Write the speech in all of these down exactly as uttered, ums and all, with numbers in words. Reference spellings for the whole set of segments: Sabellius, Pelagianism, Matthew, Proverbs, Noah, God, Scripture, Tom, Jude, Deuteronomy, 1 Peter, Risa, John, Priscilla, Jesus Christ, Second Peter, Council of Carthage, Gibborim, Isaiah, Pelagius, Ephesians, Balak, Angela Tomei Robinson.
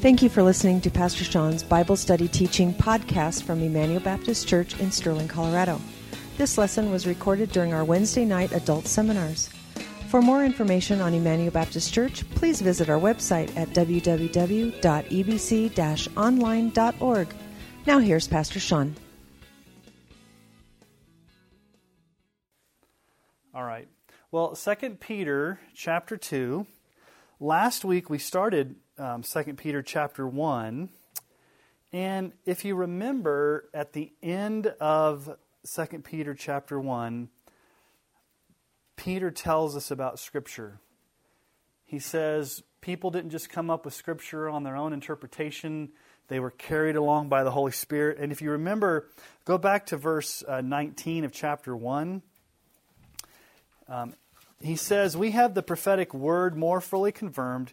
Thank you for listening to Pastor Sean's Bible Study Teaching podcast from Emmanuel Baptist Church in Sterling, Colorado. This lesson was recorded during our Wednesday night adult seminars. For more information on Emmanuel Baptist Church, please visit our website at w w w dot e b c dash online dot org. Now here's Pastor Sean. All right. Well, Second Peter chapter two. Last week we started um, Second Peter chapter one. And if you remember, at the end of Second Peter chapter one, Peter tells us about Scripture. He says people didn't just come up with Scripture on their own interpretation. They were carried along by the Holy Spirit. And if you remember, go back to verse uh, nineteen of chapter one. Um, he says, "We have the prophetic word more fully confirmed,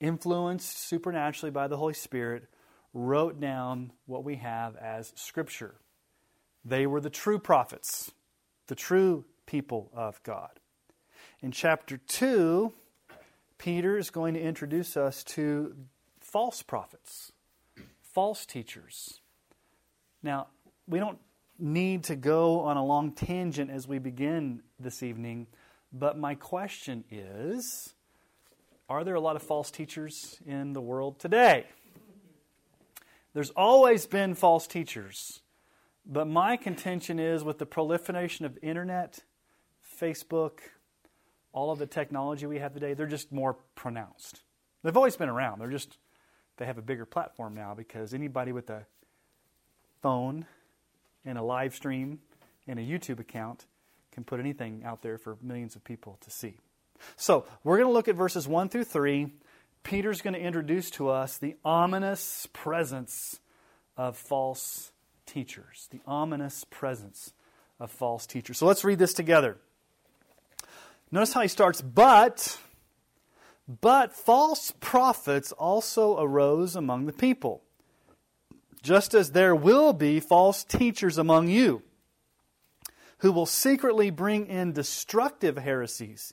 influenced supernaturally by the Holy Spirit wrote down what we have as Scripture. They were the true prophets, the true people of God. In chapter two, Peter is going to introduce us to false prophets, false teachers. Now, we don't need to go on a long tangent as we begin this evening, but my question is, are there a lot of false teachers in the world today? There's always been false teachers, but my contention is, with the proliferation of internet, Facebook, all of the technology we have today, they're just more pronounced. They've always been around. They're just, they have a bigger platform now, because anybody with a phone and a live stream and a YouTube account can put anything out there for millions of people to see. So we're going to look at verses one through three. Peter's going to introduce to us the ominous presence of false teachers, the ominous presence of false teachers. So let's read this together. Notice how he starts, but, but false prophets also arose among the people, just as there will be false teachers among you, who will secretly bring in destructive heresies,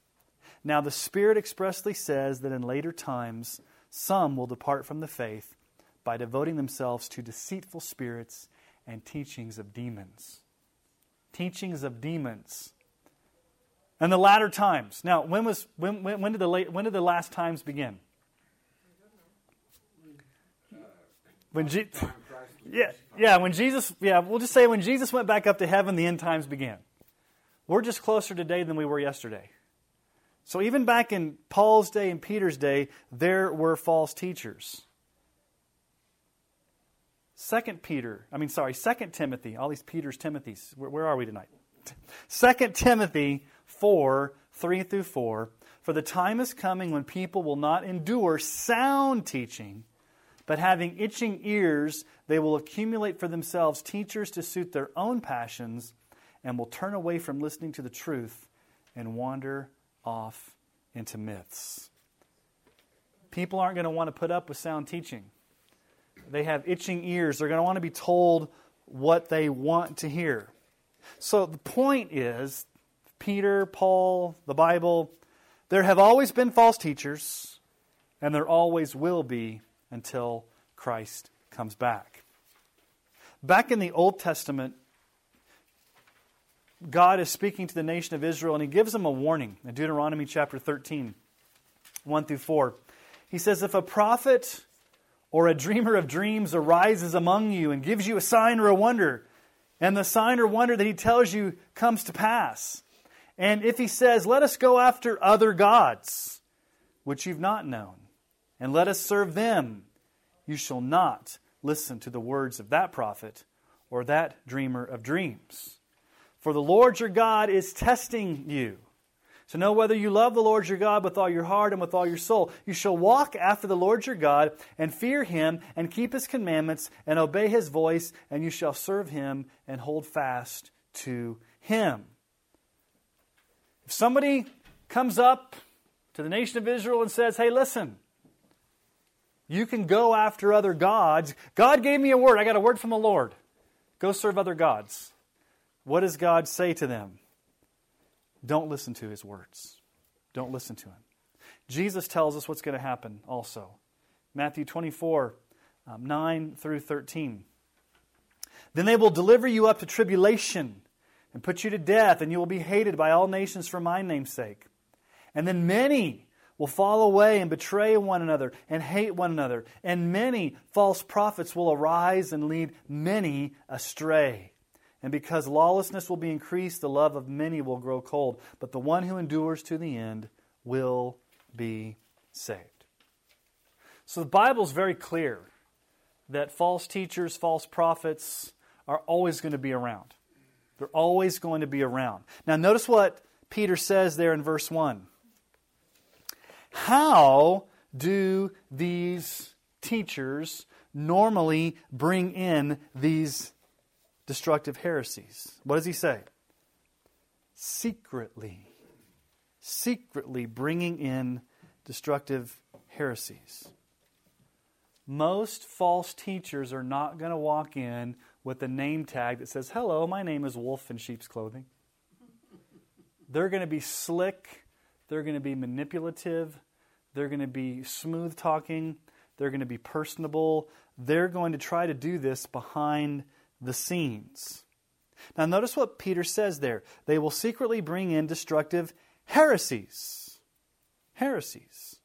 "Now the Spirit expressly says that in later times some will depart from the faith, by devoting themselves to deceitful spirits and teachings of demons." Teachings of demons. And the latter times. Now, when was when when, when did the late, when did the last times begin? When Je- yeah, yeah, when Jesus yeah, we'll just say when Jesus went back up to heaven, the end times began. We're just closer today than we were yesterday. So even back in Paul's day and Peter's day, there were false teachers. Second Peter, I mean, sorry, Second Timothy, all these Peters, Timothys. Where, where are we tonight? Second Timothy four, three through four. "For the time is coming when people will not endure sound teaching, but having itching ears, they will accumulate for themselves teachers to suit their own passions, and will turn away from listening to the truth and wander off into myths." People aren't going to want to put up with sound teaching. They have itching ears. They're going to want to be told what they want to hear. So the point is, Peter, Paul, the Bible, there have always been false teachers, and there always will be until Christ comes back. Back in the Old Testament, God is speaking to the nation of Israel, and He gives them a warning in Deuteronomy chapter thirteen, one through four. He says, "If a prophet or a dreamer of dreams arises among you and gives you a sign or a wonder, and the sign or wonder that he tells you comes to pass. And if he says, let us go after other gods, which you've not known, and let us serve them, you shall not listen to the words of that prophet or that dreamer of dreams. For the Lord your God is testing you, to know whether you love the Lord your God with all your heart and with all your soul. You shall walk after the Lord your God and fear him and keep his commandments and obey his voice, and you shall serve him and hold fast to him. If somebody comes up to the nation of Israel and says, hey, listen, you can go after other gods. God gave me a word. I got a word from the Lord. Go serve other gods. What does God say to them? Don't listen to his words. Don't listen to him. Jesus tells us what's going to happen also. Matthew twenty-four, um, nine through thirteen. Then they will deliver you up to tribulation and put you to death, and you will be hated by all nations for my name's sake. And then many will fall away and betray one another and hate one another. And many false prophets will arise and lead many astray. And because lawlessness will be increased, the love of many will grow cold. But the one who endures to the end will be saved. So the Bible is very clear that false teachers, false prophets are always going to be around. They're always going to be around. Now notice what Peter says there in verse one. How do these teachers normally bring in these destructive heresies? What does he say? Secretly. Secretly bringing in destructive heresies. Most false teachers are not going to walk in with a name tag that says, hello, my name is Wolf in Sheep's Clothing. They're going to be slick. They're going to be manipulative. They're going to be smooth talking. They're going to be personable. They're going to try to do this behind the scenes. Now notice what Peter says there. They will secretly bring in destructive heresies. Heresies.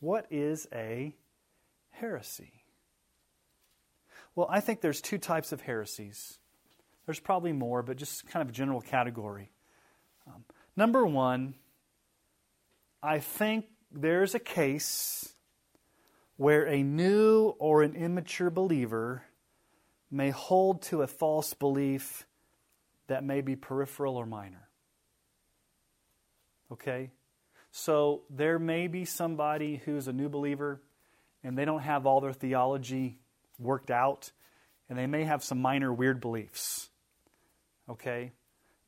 What is a heresy? Well, I think there's two types of heresies. There's probably more, but just kind of a general category. Um, number one, I think there's a case where a new or an immature believer may hold to a false belief that may be peripheral or minor. Okay? So there may be somebody who's a new believer and they don't have all their theology worked out, and they may have some minor weird beliefs. Okay?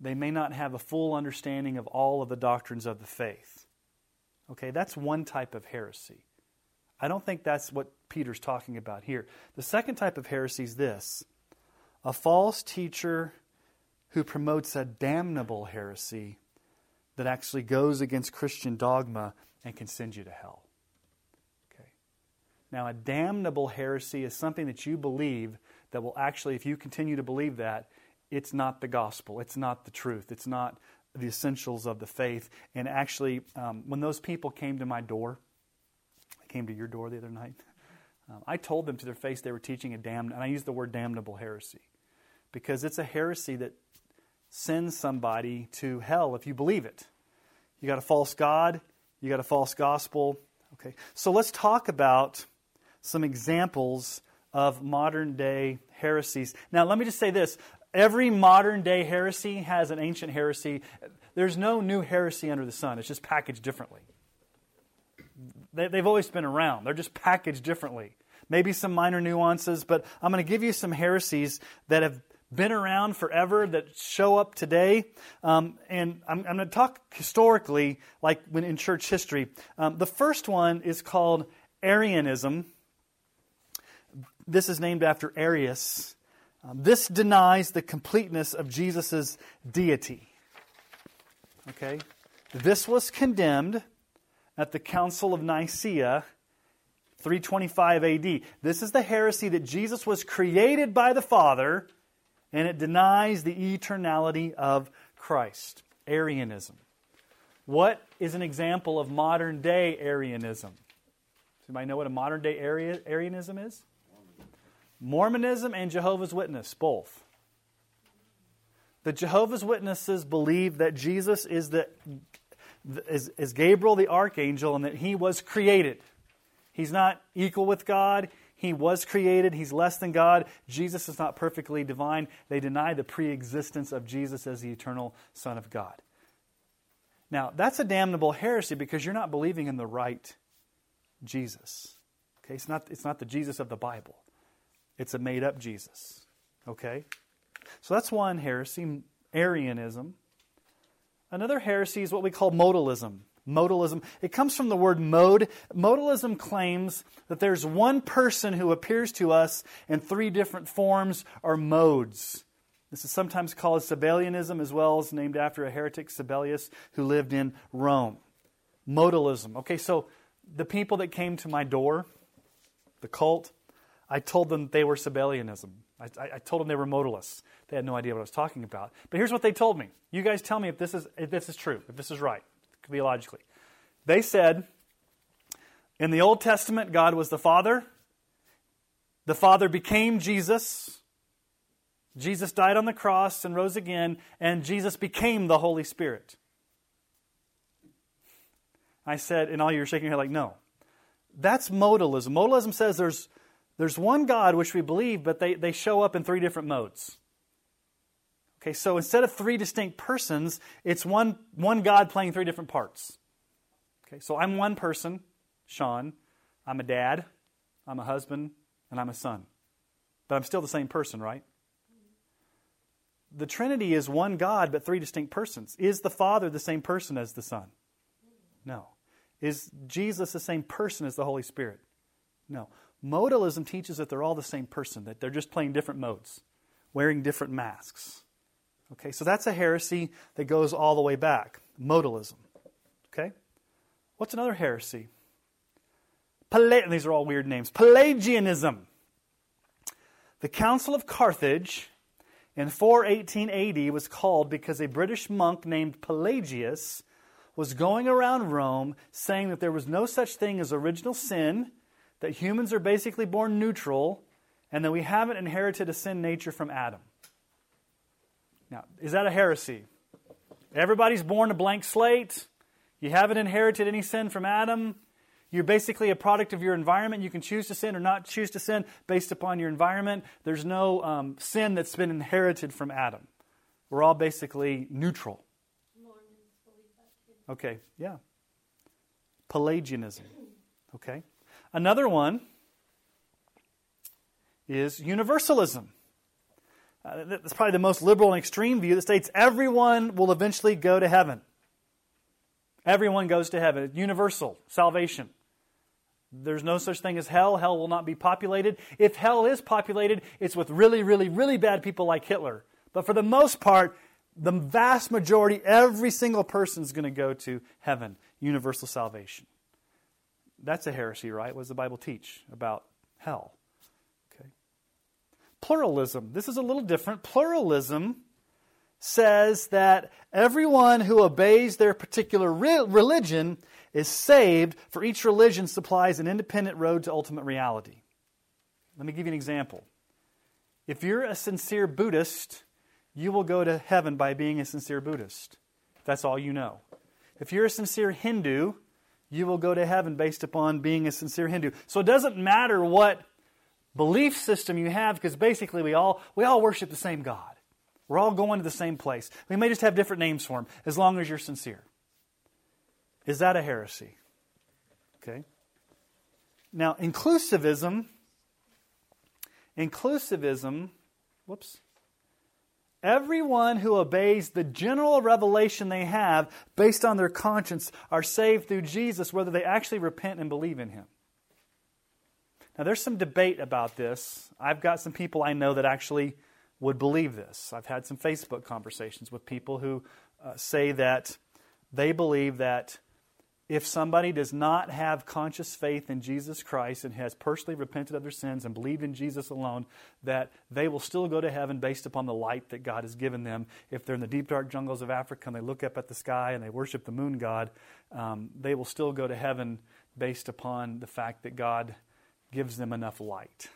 They may not have a full understanding of all of the doctrines of the faith. Okay, that's one type of heresy. I don't think that's what Peter's talking about here. The second type of heresy is this: a false teacher who promotes a damnable heresy that actually goes against Christian dogma and can send you to hell. Okay. Now, a damnable heresy is something that you believe that will actually, if you continue to believe that, it's not the gospel, it's not the truth, it's not the essentials of the faith. And actually, um, when those people came to my door, they came to your door the other night, Um, I told them to their face they were teaching a damn, and I used the word damnable heresy, because it's a heresy that sends somebody to hell if you believe it. You got a false God, you got a false gospel. Okay, so let's talk about some examples of modern day heresies. Now, let me just say this: every modern day heresy has an ancient heresy. There's no new heresy under the sun. It's just packaged differently. They, they've always been around. They're just packaged differently. Maybe some minor nuances, but I'm going to give you some heresies that have been around forever that show up today. Um, and I'm, I'm going to talk historically, like when in church history. Um, the first one is called Arianism. This is named after Arius. Um, this denies the completeness of Jesus' deity. Okay? This was condemned at the Council of Nicaea, three twenty-five A D. This is the heresy that Jesus was created by the Father, and it denies the eternality of Christ. Arianism. What is an example of modern day Arianism? Anybody know what a modern-day Arianism is? Mormonism and Jehovah's Witness, both. The Jehovah's Witnesses believe that Jesus is the is, is Gabriel the archangel and that he was created. He's not equal with God. He was created. He's less than God. Jesus is not perfectly divine. They deny the pre-existence of Jesus as the eternal Son of God. Now, that's a damnable heresy because you're not believing in the right Jesus. Okay, it's not, it's not the Jesus of the Bible. It's a made-up Jesus. Okay? So that's one heresy, Arianism. Another heresy is what we call modalism. Modalism. It comes from the word mode. Modalism claims that there's one person who appears to us in three different forms or modes. This is sometimes called Sabellianism, as well as named after a heretic, Sabellius, who lived in Rome. Modalism. Okay, so the people that came to my door, the cult, I told them they were Sabellianism. I, I told them they were modalists. They had no idea what I was talking about. But here's what they told me. You guys tell me if this is if this is true, if this is right, theologically. They said, in the Old Testament, God was the Father. The Father became Jesus. Jesus died on the cross and rose again, and Jesus became the Holy Spirit. I said, and all you were shaking your head like, no. That's modalism. Modalism says there's There's one God which we believe, but they, they show up in three different modes. Okay, so instead of three distinct persons, it's one, one God playing three different parts. Okay, so I'm one person, Sean. I'm a dad, I'm a husband, and I'm a son. But I'm still the same person, right? The Trinity is one God, but three distinct persons. Is the Father the same person as the Son? No. Is Jesus the same person as the Holy Spirit? No. Modalism teaches that they're all the same person, that they're just playing different modes, wearing different masks. Okay, so that's a heresy that goes all the way back, modalism. Okay? What's another heresy? Pelag- These are all weird names. Pelagianism. The Council of Carthage in four eighteen A D was called because a British monk named Pelagius was going around Rome saying that there was no such thing as original sin, that humans are basically born neutral, and that we haven't inherited a sin nature from Adam. Now, is that a heresy? Everybody's born a blank slate. You haven't inherited any sin from Adam. You're basically a product of your environment. You can choose to sin or not choose to sin based upon your environment. There's no um, sin that's been inherited from Adam. We're all basically neutral. Okay, yeah. Pelagianism. Okay. Another one is universalism. Uh, that's probably the most liberal and extreme view that states everyone will eventually go to heaven. Everyone goes to heaven. Universal salvation. There's no such thing as hell. Hell will not be populated. If hell is populated, it's with really, really, really bad people like Hitler. But for the most part, the vast majority, every single person is going to go to heaven. Universal salvation. That's a heresy, right? What does the Bible teach about hell? Okay. Pluralism. This is a little different. Pluralism says that everyone who obeys their particular re- religion is saved, for each religion supplies an independent road to ultimate reality. Let me give you an example. If you're a sincere Buddhist, you will go to heaven by being a sincere Buddhist. That's all you know. If you're a sincere Hindu, you will go to heaven based upon being a sincere Hindu. So it doesn't matter what belief system you have, because basically we all we all worship the same God. We're all going to the same place. We may just have different names for him, as long as you're sincere. Is that a heresy? Okay. Now, inclusivism, inclusivism, whoops. Everyone who obeys the general revelation they have based on their conscience are saved through Jesus, whether they actually repent and believe in him. Now, there's some debate about this. I've got some people I know that actually would believe this. I've had some Facebook conversations with people who uh, say that they believe that if somebody does not have conscious faith in Jesus Christ and has personally repented of their sins and believed in Jesus alone, that they will still go to heaven based upon the light that God has given them. If they're in the deep, dark jungles of Africa and they look up at the sky and they worship the moon god, um, they will still go to heaven based upon the fact that God gives them enough light.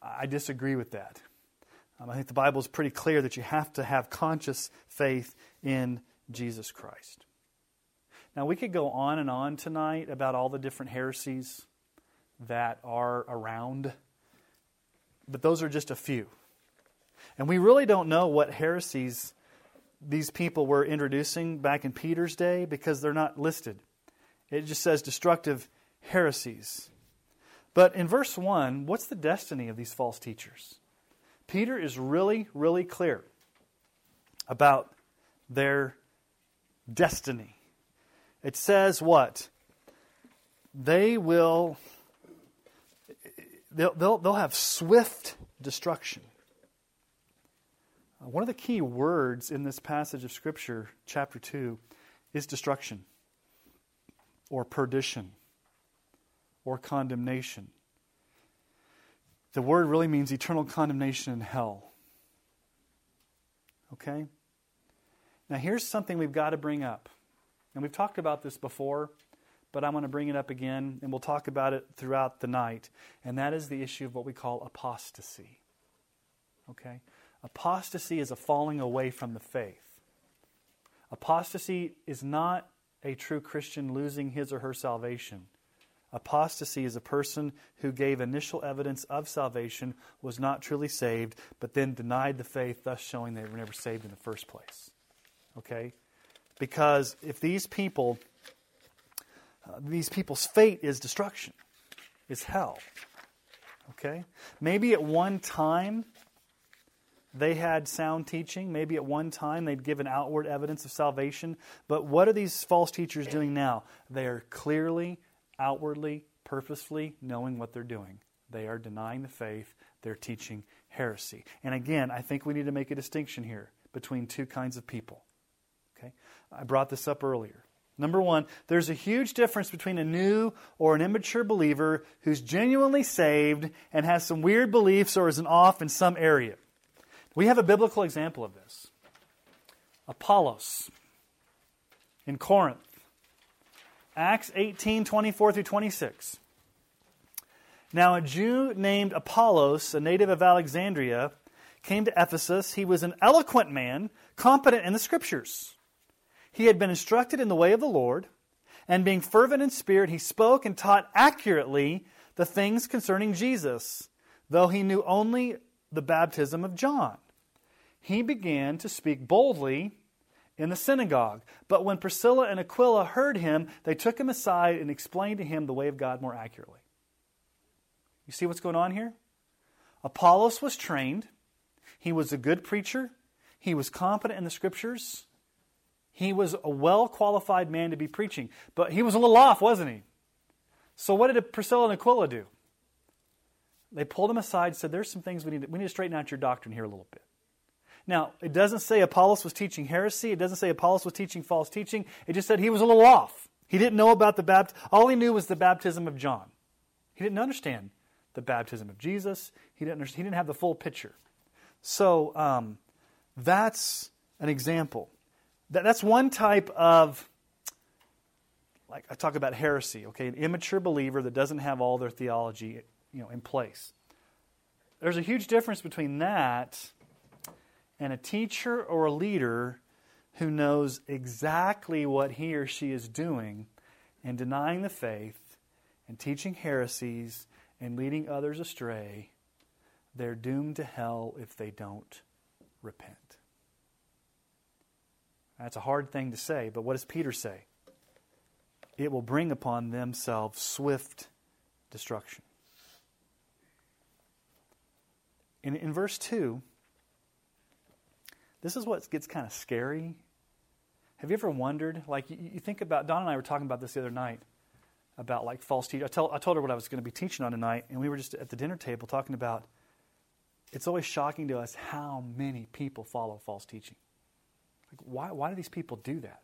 I disagree with that. Um, I think the Bible is pretty clear that you have to have conscious faith in Jesus Christ. Now, we could go on and on tonight about all the different heresies that are around, but those are just a few. And we really don't know what heresies these people were introducing back in Peter's day because they're not listed. It just says destructive heresies. But in verse one, what's the destiny of these false teachers? Peter is really, really clear about their destiny. It says what? They will, they'll, they'll, they'll have swift destruction. One of the key words in this passage of Scripture, chapter two, is destruction or perdition or condemnation. The word really means eternal condemnation in hell. Okay? Now here's something we've got to bring up. And we've talked about this before, but I'm going to bring it up again, and we'll talk about it throughout the night. And that is the issue of what we call apostasy. Okay? Apostasy is a falling away from the faith. Apostasy is not a true Christian losing his or her salvation. Apostasy is a person who gave initial evidence of salvation, was not truly saved, but then denied the faith, thus showing they were never saved in the first place. Okay? Because if these people, uh, these people's fate is destruction, is hell. Okay? Maybe at one time they had sound teaching. Maybe at one time they'd given outward evidence of salvation. But what are these false teachers doing now? They are clearly, outwardly, purposefully knowing what they're doing. They are denying the faith. They're teaching heresy. And again, I think we need to make a distinction here between two kinds of people. Okay? I brought this up earlier. Number one, there's a huge difference between a new or an immature believer who's genuinely saved and has some weird beliefs or is an off in some area. We have a biblical example of this. Apollos in Corinth. Acts eighteen, twenty-four through twenty-six. Now a Jew named Apollos, a native of Alexandria, came to Ephesus. He was an eloquent man, competent in the Scriptures. He had been instructed in the way of the Lord, and being fervent in spirit, he spoke and taught accurately the things concerning Jesus, though he knew only the baptism of John. He began to speak boldly in the synagogue. But when Priscilla and Aquila heard him, they took him aside and explained to him the way of God more accurately. You see what's going on here? Apollos was trained. He was a good preacher. He was competent in the Scriptures. He was a well-qualified man to be preaching. But he was a little off, wasn't he? So what did Priscilla and Aquila do? They pulled him aside and said, there's some things we need to, we need to straighten out your doctrine here a little bit. Now, it doesn't say Apollos was teaching heresy. It doesn't say Apollos was teaching false teaching. It just said he was a little off. He didn't know about the baptism. All he knew was the baptism of John. He didn't understand the baptism of Jesus. He didn't understand, he didn't have the full picture. So um, that's an example. That, that's one type of, like I talk about heresy, okay, an immature believer that doesn't have all their theology, you know, in place. There's a huge difference between that and a teacher or a leader who knows exactly what he or she is doing and denying the faith and teaching heresies and leading others astray. They're doomed to hell if they don't repent. That's a hard thing to say, but what does Peter say? It will bring upon themselves swift destruction. In, in verse two, this is what gets kind of scary. Have you ever wondered, like you, you think about, Don and I were talking about this the other night, about like false teachers. I, tell, I told her what I was going to be teaching on tonight, and we were just at the dinner table talking about, it's always shocking to us how many people follow false teaching. Like why, why do these people do that?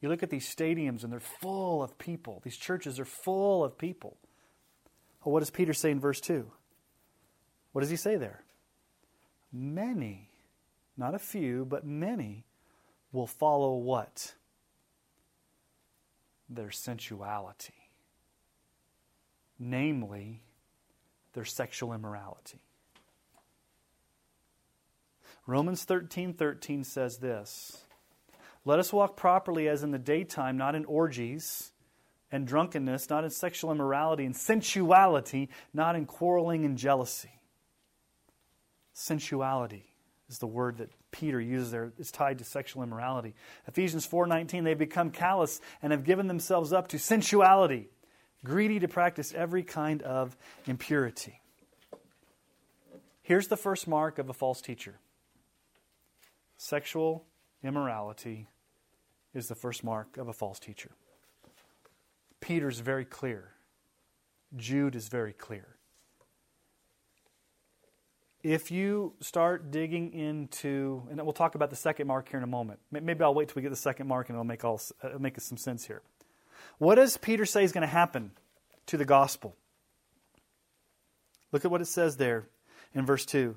You look at these stadiums and they're full of people. These churches are full of people. Well, what does Peter say in verse two? What does he say there? Many, not a few, but many will follow what? Their sensuality. namely their sexual immorality. Romans thirteen thirteen says this, "Let us walk properly as in the daytime, not in orgies and drunkenness, not in sexual immorality and sensuality, not in quarreling and jealousy." Sensuality is the word that Peter uses there. It's tied to sexual immorality. Ephesians four nineteen, "They've become callous and have given themselves up to sensuality, greedy to practice every kind of impurity." Here's the first mark of a false teacher. Sexual immorality is the first mark of a false teacher. Peter's very clear. Jude is very clear. If you start digging into, and we'll talk about the second mark here in a moment. Maybe I'll wait till we get the second mark and it'll make, all, it'll make some sense here. What does Peter say is going to happen to the gospel? Look at what it says there in verse two.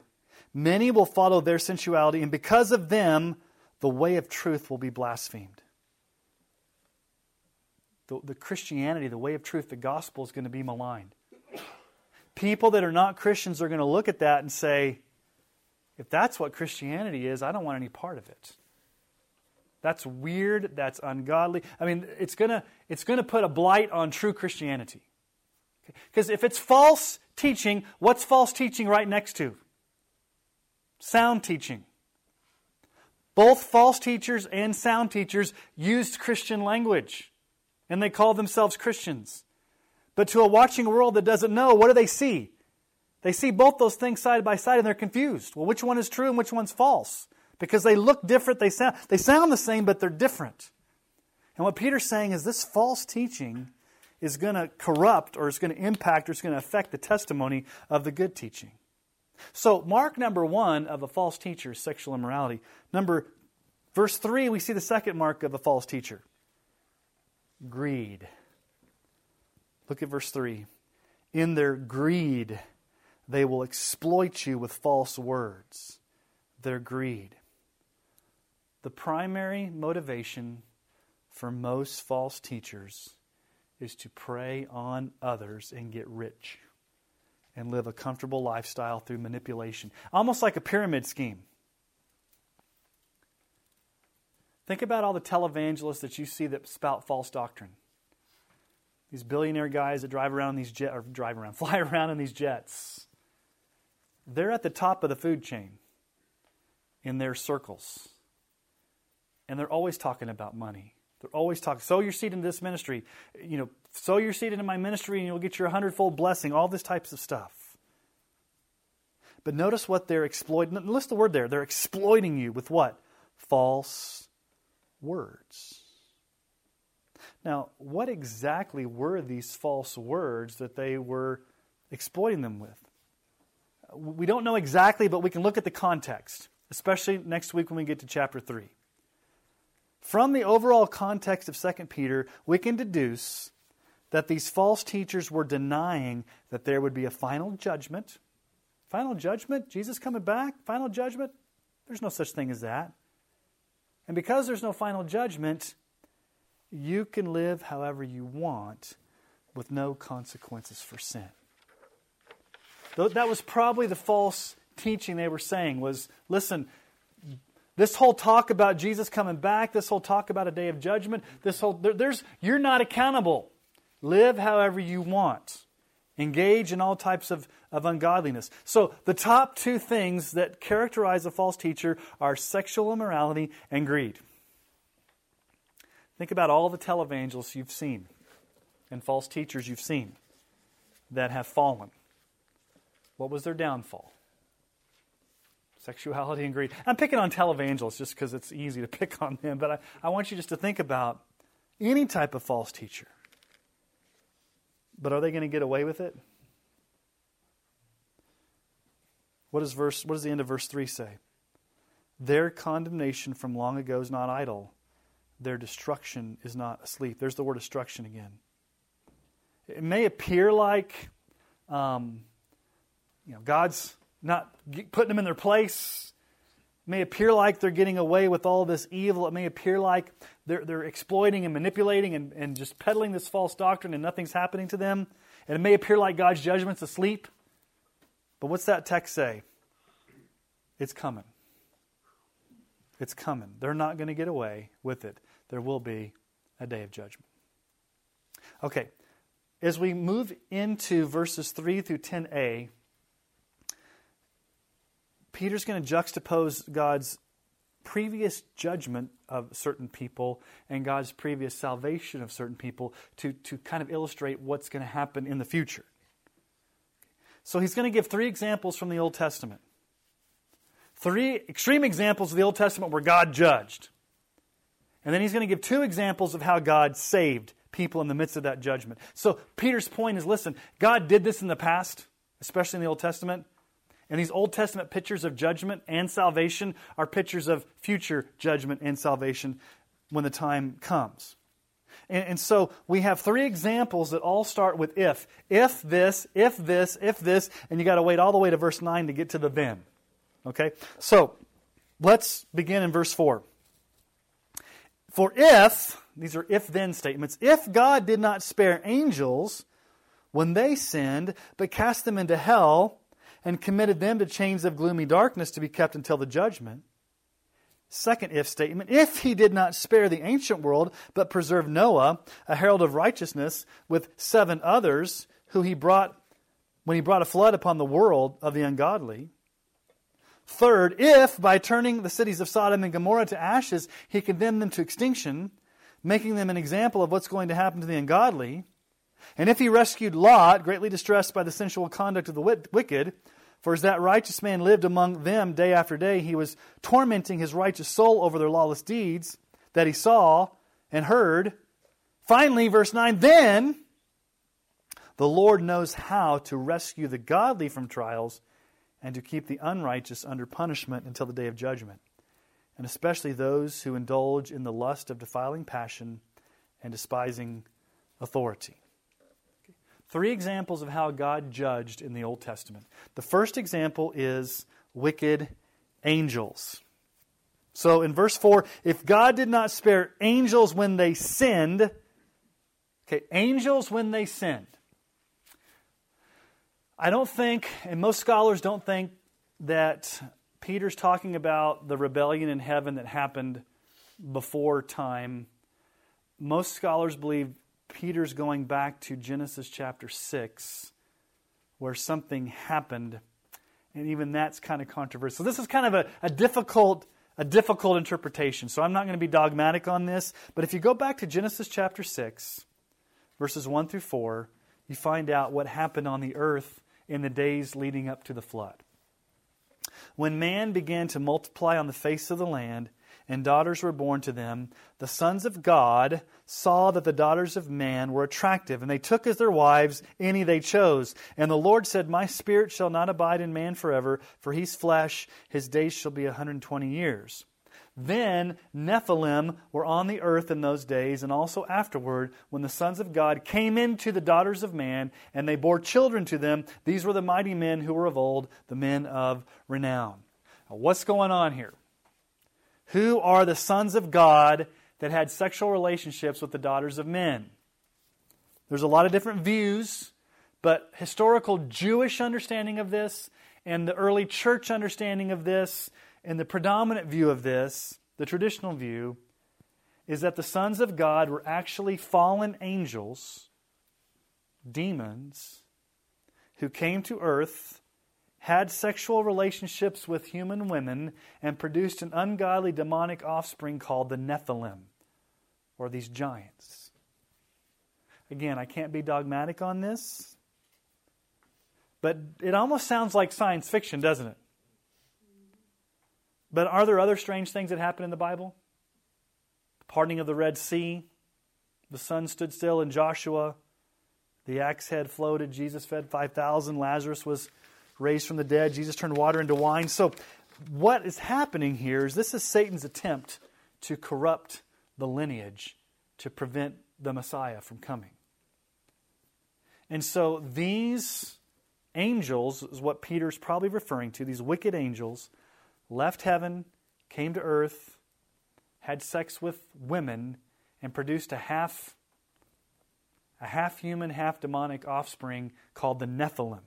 "Many will follow their sensuality, and because of them, the way of truth will be blasphemed." The, the Christianity, the way of truth, the gospel is going to be maligned. People that are not Christians are going to look at that and say, if that's what Christianity is, I don't want any part of it. That's weird. That's ungodly. I mean, it's going to it's going to put a blight on true Christianity. Because if it's false teaching, what's false teaching right next to? Sound teaching. Both false teachers and sound teachers used Christian language, and they called themselves Christians. But to a watching world that doesn't know, what do they see? They see both those things side by side and they're confused. Well, which one is true and which one's false? Because they look different, they sound they sound the same, but they're different. And what Peter's saying is this false teaching is going to corrupt, or it's going to impact, or it's going to affect the testimony of the good teaching. So mark number one of a false teacher is sexual immorality. Number, verse three, we see the second mark of a false teacher. Greed. Look at verse three. "In their greed, they will exploit you with false words." Their greed. The primary motivation for most false teachers is to prey on others and get rich and live a comfortable lifestyle through manipulation. Almost like a pyramid scheme. Think about all the televangelists that you see that spout false doctrine. These billionaire guys that drive around these jet, or drive around, fly around in these jets. They're at the top of the food chain in their circles. And they're always talking about money. They're always talking, sow your seed into this ministry. You know, sow your seed into my ministry and you'll get your hundredfold blessing. All this types of stuff. But notice what they're exploiting. Notice the word there. They're exploiting you with what? False words. Now, what exactly were these false words that they were exploiting them with? We don't know exactly, but we can look at the context, especially next week when we get to chapter three. From the overall context of Second Peter, we can deduce that these false teachers were denying that there would be a final judgment. Final judgment? Jesus coming back? Final judgment? There's no such thing as that. And because there's no final judgment, you can live however you want with no consequences for sin. That was probably the false teaching they were saying was, listen, this whole talk about Jesus coming back, this whole talk about a day of judgment, this whole, there, there's, you're not accountable. Live however you want. Engage in all types of, of ungodliness. So the top two things that characterize a false teacher are sexual immorality and greed. Think about all the televangelists you've seen and false teachers you've seen that have fallen. What was their downfall? Sexuality and greed. I'm picking on televangelists just because it's easy to pick on them, but I, I want you just to think about any type of false teacher. But are they going to get away with it? What is verse? What does the end of verse three say? "Their condemnation from long ago is not idle. Their destruction is not asleep." There's the word destruction again. It may appear like um, you know, God's not putting them in their place. may appear like they're getting away with all this evil. It may appear like they're, they're exploiting and manipulating and, and just peddling this false doctrine and nothing's happening to them. And it may appear like God's judgment's asleep. But what's that text say? It's coming. It's coming. They're not going to get away with it. There will be a day of judgment. Okay, as we move into verses three through ten a, Peter's going to juxtapose God's previous judgment of certain people and God's previous salvation of certain people to, to kind of illustrate what's going to happen in the future. So he's going to give three examples from the Old Testament. Three extreme examples of the Old Testament where God judged. And then he's going to give two examples of how God saved people in the midst of that judgment. So Peter's point is, listen, God did this in the past, especially in the Old Testament. And these Old Testament pictures of judgment and salvation are pictures of future judgment and salvation when the time comes. And, and so we have three examples that all start with if. If this, if this, if this, and you got to wait all the way to verse nine to get to the then. Okay, so let's begin in verse four. For if, these are if-then statements, if God did not spare angels when they sinned, but cast them into hell and committed them to chains of gloomy darkness to be kept until the judgment. Second if statement, if he did not spare the ancient world, but preserved Noah, a herald of righteousness, with seven others, who he brought, when he brought a flood upon the world of the ungodly. Third, if by turning the cities of Sodom and Gomorrah to ashes, he condemned them to extinction, making them an example of what's going to happen to the ungodly. And if he rescued Lot, greatly distressed by the sensual conduct of the wicked, for as that righteous man lived among them day after day, he was tormenting his righteous soul over their lawless deeds that he saw and heard. Finally, verse nine, then the Lord knows how to rescue the godly from trials and to keep the unrighteous under punishment until the day of judgment, and especially those who indulge in the lust of defiling passion and despising authority. Three examples of how God judged in the Old Testament. The first example is wicked angels. So in verse four, if God did not spare angels when they sinned, okay, angels when they sinned. I don't think, and most scholars don't think, that Peter's talking about the rebellion in heaven that happened before time. Most scholars believe Peter's going back to Genesis chapter six, where something happened, and even that's kind of controversial. So this is kind of a, a difficult a difficult interpretation, so I'm not going to be dogmatic on this, but if you go back to Genesis chapter six, verses one through four, you find out what happened on the earth in the days leading up to the flood. When man began to multiply on the face of the land, and daughters were born to them, the sons of God saw that the daughters of man were attractive, and they took as their wives any they chose. And the Lord said, My spirit shall not abide in man forever, for he's flesh, his days shall be one hundred twenty years. Then Nephilim were on the earth in those days, and also afterward, when the sons of God came into the daughters of man, and they bore children to them. These were the mighty men who were of old, the men of renown. Now, what's going on here? Who are the sons of God that had sexual relationships with the daughters of men? There's a lot of different views, but historical Jewish understanding of this, and the early church understanding of this, and the predominant view of this, the traditional view, is that the sons of God were actually fallen angels, demons, who came to earth, had sexual relationships with human women, and produced an ungodly demonic offspring called the Nephilim, or these giants. Again, I can't be dogmatic on this, but it almost sounds like science fiction, doesn't it? But are there other strange things that happen in the Bible? The parting of the Red Sea, the sun stood still in Joshua, the axe head floated, Jesus fed five thousand, Lazarus was raised from the dead, Jesus turned water into wine. So what is happening here is this is Satan's attempt to corrupt the lineage to prevent the Messiah from coming. And so these angels is what Peter's probably referring to, these wicked angels, left heaven came to earth, had sex with women, and produced a half a half-human, half-demonic offspring called the Nephilim.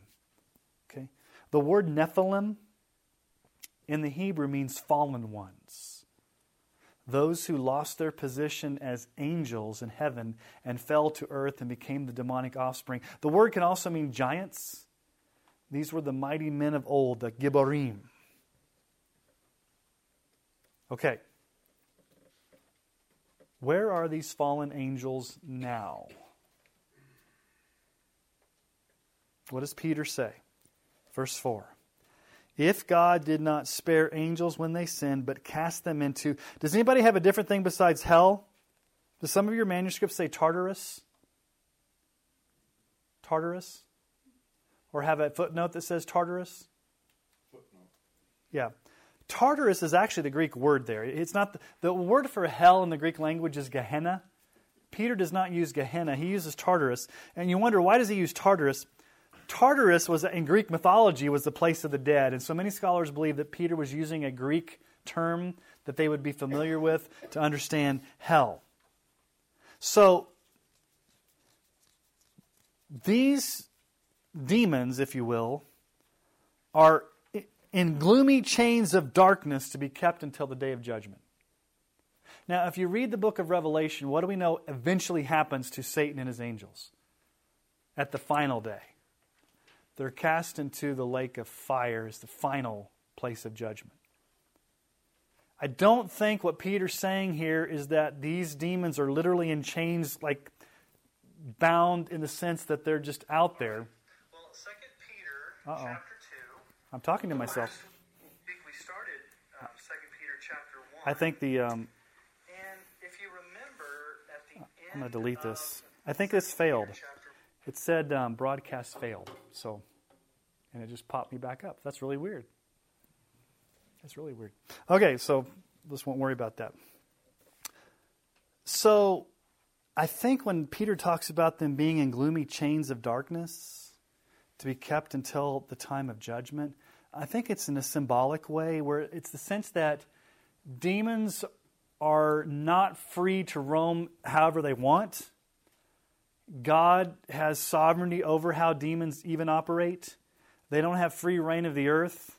Okay? The word Nephilim in the Hebrew means fallen ones. Those who lost their position as angels in heaven and fell to earth and became the demonic offspring. The word can also mean giants. These were the mighty men of old, the Gibborim. Okay. Where are these fallen angels now? What does Peter say? Verse four. If God did not spare angels when they sinned, but cast them into... Does anybody have a different thing besides hell? Does some of your manuscripts say Tartarus? Tartarus? Or have a footnote that says Tartarus? Footnote. Yeah. Tartarus is actually the Greek word there. It's not the, the word for hell in the Greek language is Gehenna. Peter does not use Gehenna. He uses Tartarus. And you wonder, why does he use Tartarus? Tartarus was, in Greek mythology, was the place of the dead. And so many scholars believe that Peter was using a Greek term that they would be familiar with to understand hell. So these demons, if you will, are in gloomy chains of darkness to be kept until the day of judgment. Now, if you read the book of Revelation, what do we know eventually happens to Satan and his angels at the final day? They're cast into the lake of fire as the final place of judgment. I don't think what Peter's saying here is that these demons are literally in chains, like bound in the sense that they're just out there. Well, Second Peter Uh-oh. chapter two. I'm talking to myself. Last week we started um, Second Peter chapter one. I think the... Um, and if you remember at the end I'm going to delete this. I think this failed. It said um, broadcast failed. So... And it just popped me back up. That's really weird. That's really weird. Okay, so let's won't worry about that. So I think when Peter talks about them being in gloomy chains of darkness to be kept until the time of judgment, I think it's in a symbolic way where it's the sense that demons are not free to roam however they want. God has sovereignty over how demons even operate. They don't have free reign of the earth.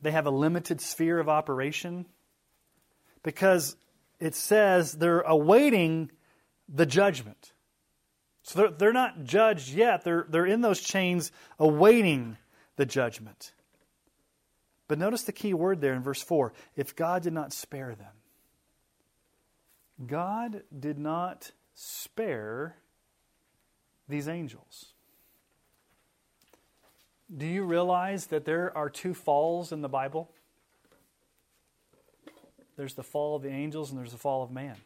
They have a limited sphere of operation. Because it says they're awaiting the judgment. So they're, they're not judged yet. They're, they're in those chains awaiting the judgment. But notice the key word there in verse four. If God did not spare them. God did not spare these angels. Do you realize that there are two falls in the Bible? There's the fall of the angels and there's the fall of man.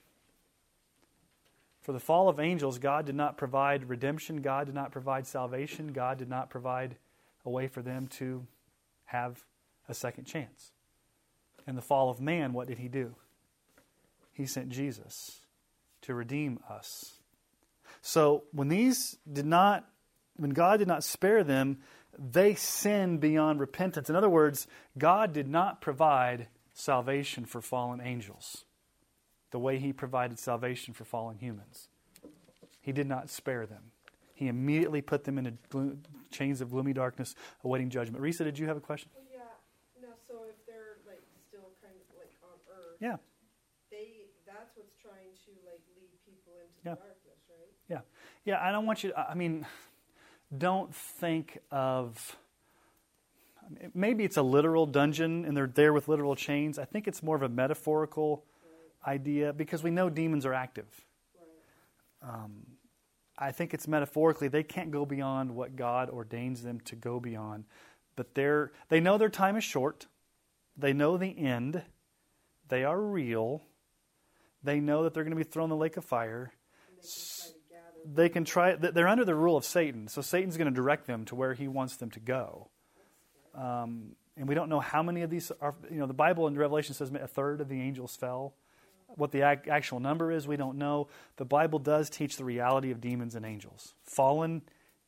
For the fall of angels, God did not provide redemption. God did not provide salvation. God did not provide a way for them to have a second chance. And the fall of man, what did he do? He sent Jesus to redeem us. So when these did not, when God did not spare them, they sinned beyond repentance. In other words, God did not provide salvation for fallen angels the way he provided salvation for fallen humans. He did not spare them. He immediately put them into gloom, chains of gloomy darkness awaiting judgment. Risa, did you have a question? Yeah. No, so if they're like still kind of like on earth, yeah. they that's what's trying to like lead people into yeah. darkness, right? Yeah. Yeah, I don't want you to, I mean... Don't think of, maybe it's a literal dungeon and they're there with literal chains. I think it's more of a metaphorical right. idea because we know demons are active. Right. Um, I think it's metaphorically they can't go beyond what God ordains them to go beyond. But they're, they know their time is short. They know the end. They are real. They know that they're going to be thrown in the lake of fire. They can try. They're under the rule of Satan, so Satan's going to direct them to where he wants them to go. Um, and we don't know how many of these are. You know, the Bible in Revelation says a third of the angels fell. What the ac- actual number is, we don't know. The Bible does teach the reality of demons and angels, fallen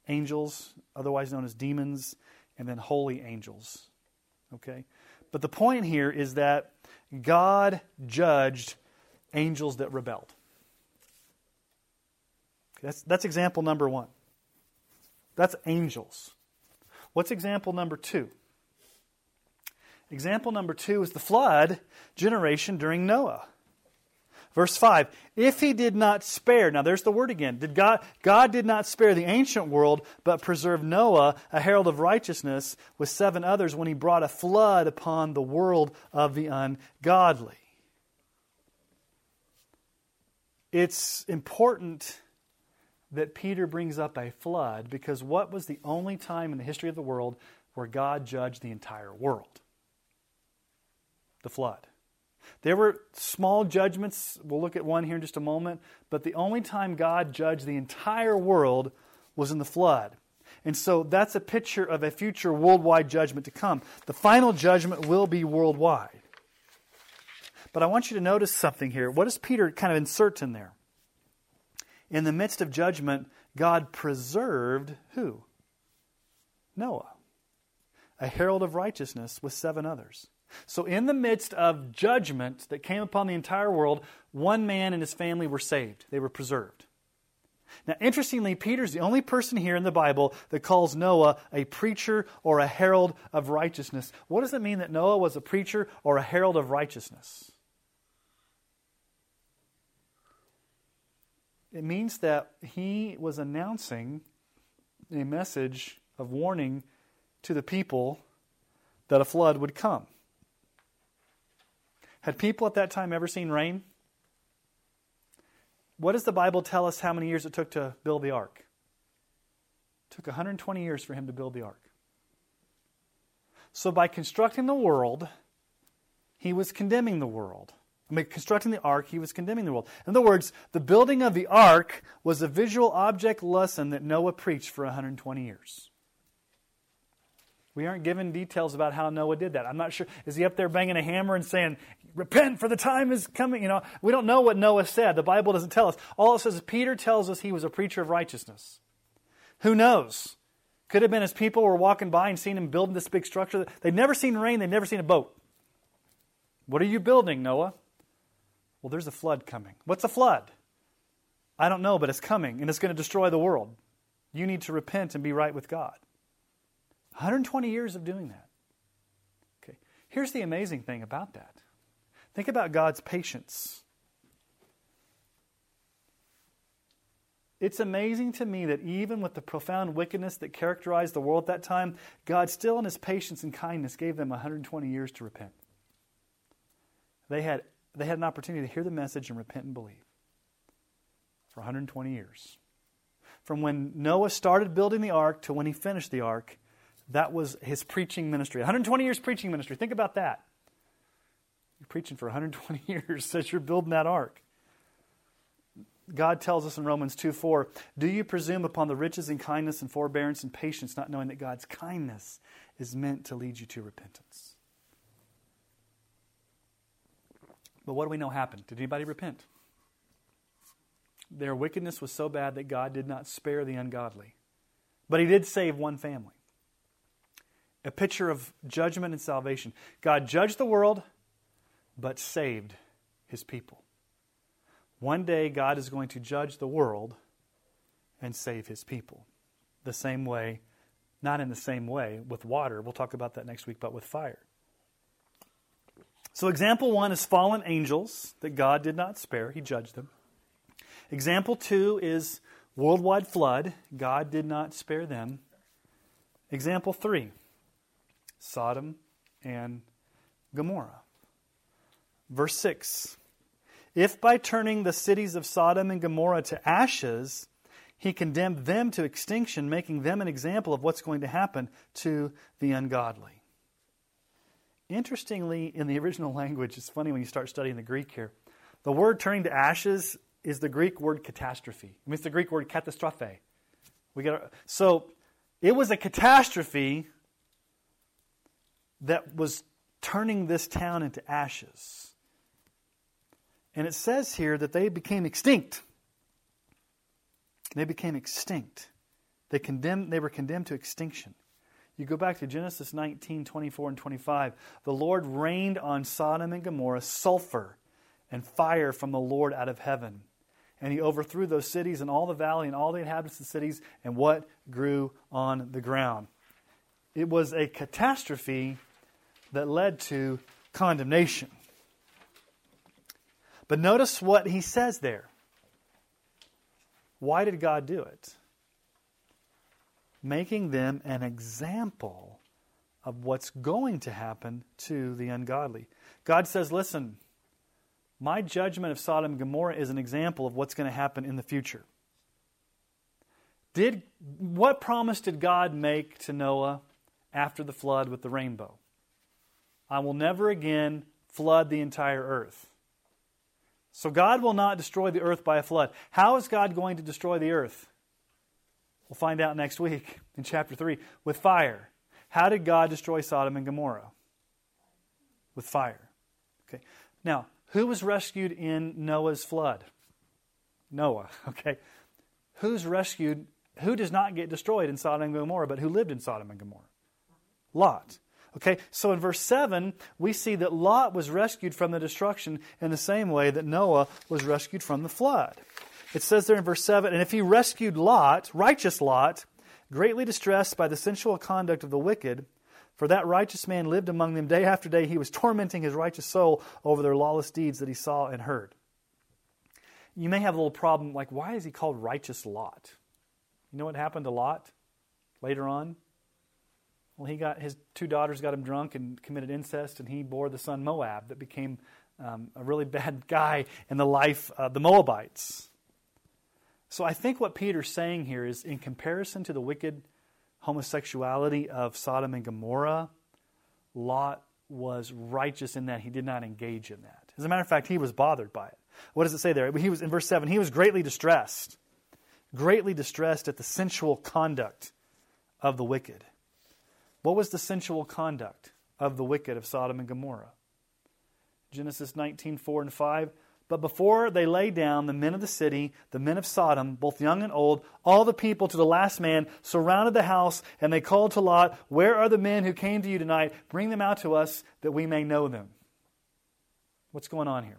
angels, otherwise known as demons, and then holy angels. Okay, But the point here is that God judged angels that rebelled. That's, that's example number one. That's angels. What's example number two? Example number two is the flood generation during Noah. Verse five, if he did not spare, now there's the word again, did God, God did not spare the ancient world, but preserved Noah, a herald of righteousness, with seven others when he brought a flood upon the world of the ungodly. It's important that Peter brings up a flood, because what was the only time in the history of the world where God judged the entire world? The flood. There were small judgments. We'll look at one here in just a moment. But the only time God judged the entire world was in the flood. And so that's a picture of a future worldwide judgment to come. The final judgment will be worldwide. But I want you to notice something here. What does Peter kind of insert in there? In the midst of judgment, God preserved who? Noah, a herald of righteousness with seven others. So in the midst of judgment that came upon the entire world, one man and his family were saved. They were preserved. Now, interestingly, Peter's the only person here in the Bible that calls Noah a preacher or a herald of righteousness. What does it mean that Noah was a preacher or a herald of righteousness? It means that he was announcing a message of warning to the people that a flood would come. Had people at that time ever seen rain? What does the Bible tell us how many years it took to build the ark? It took one hundred twenty years for him to build the ark. So by constructing the world, he was condemning the world. I mean, constructing the ark, he was condemning the world. In other words, the building of the ark was a visual object lesson that Noah preached for one hundred twenty years. We aren't given details about how Noah did that. I'm not sure. Is he up there banging a hammer and saying, repent for the time is coming? You know, we don't know what Noah said. The Bible doesn't tell us. All it says is Peter tells us he was a preacher of righteousness. Who knows? Could have been his people were walking by and seen him building this big structure. They'd never seen rain. They'd never seen a boat. What are you building, Noah? Well, there's a flood coming. What's a flood? I don't know, but it's coming, and it's going to destroy the world. You need to repent and be right with God. one hundred twenty years of doing that. Okay. Here's the amazing thing about that. Think about God's patience. It's amazing to me that even with the profound wickedness that characterized the world at that time, God still in His patience and kindness gave them one hundred twenty years to repent. They had, they had an opportunity to hear the message and repent and believe for one hundred twenty years. From when Noah started building the ark to when he finished the ark, that was his preaching ministry. one hundred twenty years preaching ministry. Think about that. You're preaching for one hundred twenty years as you're building that ark. God tells us in Romans two four, do you presume upon the riches and kindness and forbearance and patience, not knowing that God's kindness is meant to lead you to repentance? But what do we know happened? Did anybody repent? Their wickedness was so bad that God did not spare the ungodly. But He did save one family. A picture of judgment and salvation. God judged the world, but saved His people. One day, God is going to judge the world and save His people. The same way, not in the same way, with water. We'll talk about that next week, but with fire. So example one is fallen angels that God did not spare. He judged them. Example two is worldwide flood. God did not spare them. Example three. Sodom and Gomorrah. Verse six. If by turning the cities of Sodom and Gomorrah to ashes, He condemned them to extinction, making them an example of what's going to happen to the ungodly. Interestingly, in the original language, it's funny when you start studying the Greek here, the word turning to ashes is the Greek word catastrophe. I mean, it's the Greek word katastrophe. We get our, so it was a catastrophe that was turning this town into ashes. And it says here that they became extinct. They became extinct. They condemned, they were condemned to extinction. You go back to Genesis nineteen, twenty-four and twenty-five. The Lord rained on Sodom and Gomorrah sulfur and fire from the Lord out of heaven. And he overthrew those cities and all the valley and all the inhabitants of the cities and what grew on the ground. It was a catastrophe that led to condemnation. But notice what he says there. Why did God do it? Making them an example of what's going to happen to the ungodly. God says, listen, my judgment of Sodom and Gomorrah is an example of what's going to happen in the future. Did, what promise did God make to Noah after the flood with the rainbow? I will never again flood the entire earth. So God will not destroy the earth by a flood. How is God going to destroy the earth? We'll find out next week in chapter three with fire. How did God destroy Sodom and Gomorrah? With fire. Okay. Now, who was rescued in Noah's flood? Noah, okay. Who's rescued? Who does not get destroyed in Sodom and Gomorrah, but who lived in Sodom and Gomorrah? Lot. Okay, so in verse seven, we see that Lot was rescued from the destruction in the same way that Noah was rescued from the flood. It says there in verse seven, and if he rescued Lot, righteous Lot, greatly distressed by the sensual conduct of the wicked, for that righteous man lived among them day after day, he was tormenting his righteous soul over their lawless deeds that he saw and heard. You may have a little problem, like, why is he called righteous Lot? You know what happened to Lot later on? Well, he got his two daughters got him drunk and committed incest, and he bore the son Moab that became um, a really bad guy in the life of the Moabites. So I think what Peter's saying here is, in comparison to the wicked homosexuality of Sodom and Gomorrah, Lot was righteous in that he did not engage in that. As a matter of fact, he was bothered by it. What does it say there? He was in verse seven. He was greatly distressed, greatly distressed at the sensual conduct of the wicked. What was the sensual conduct of the wicked of Sodom and Gomorrah? Genesis nineteen, four and five. But before they lay down, the men of the city, the men of Sodom, both young and old, all the people to the last man, surrounded the house, and they called to Lot, where are the men who came to you tonight? Bring them out to us that we may know them. What's going on here?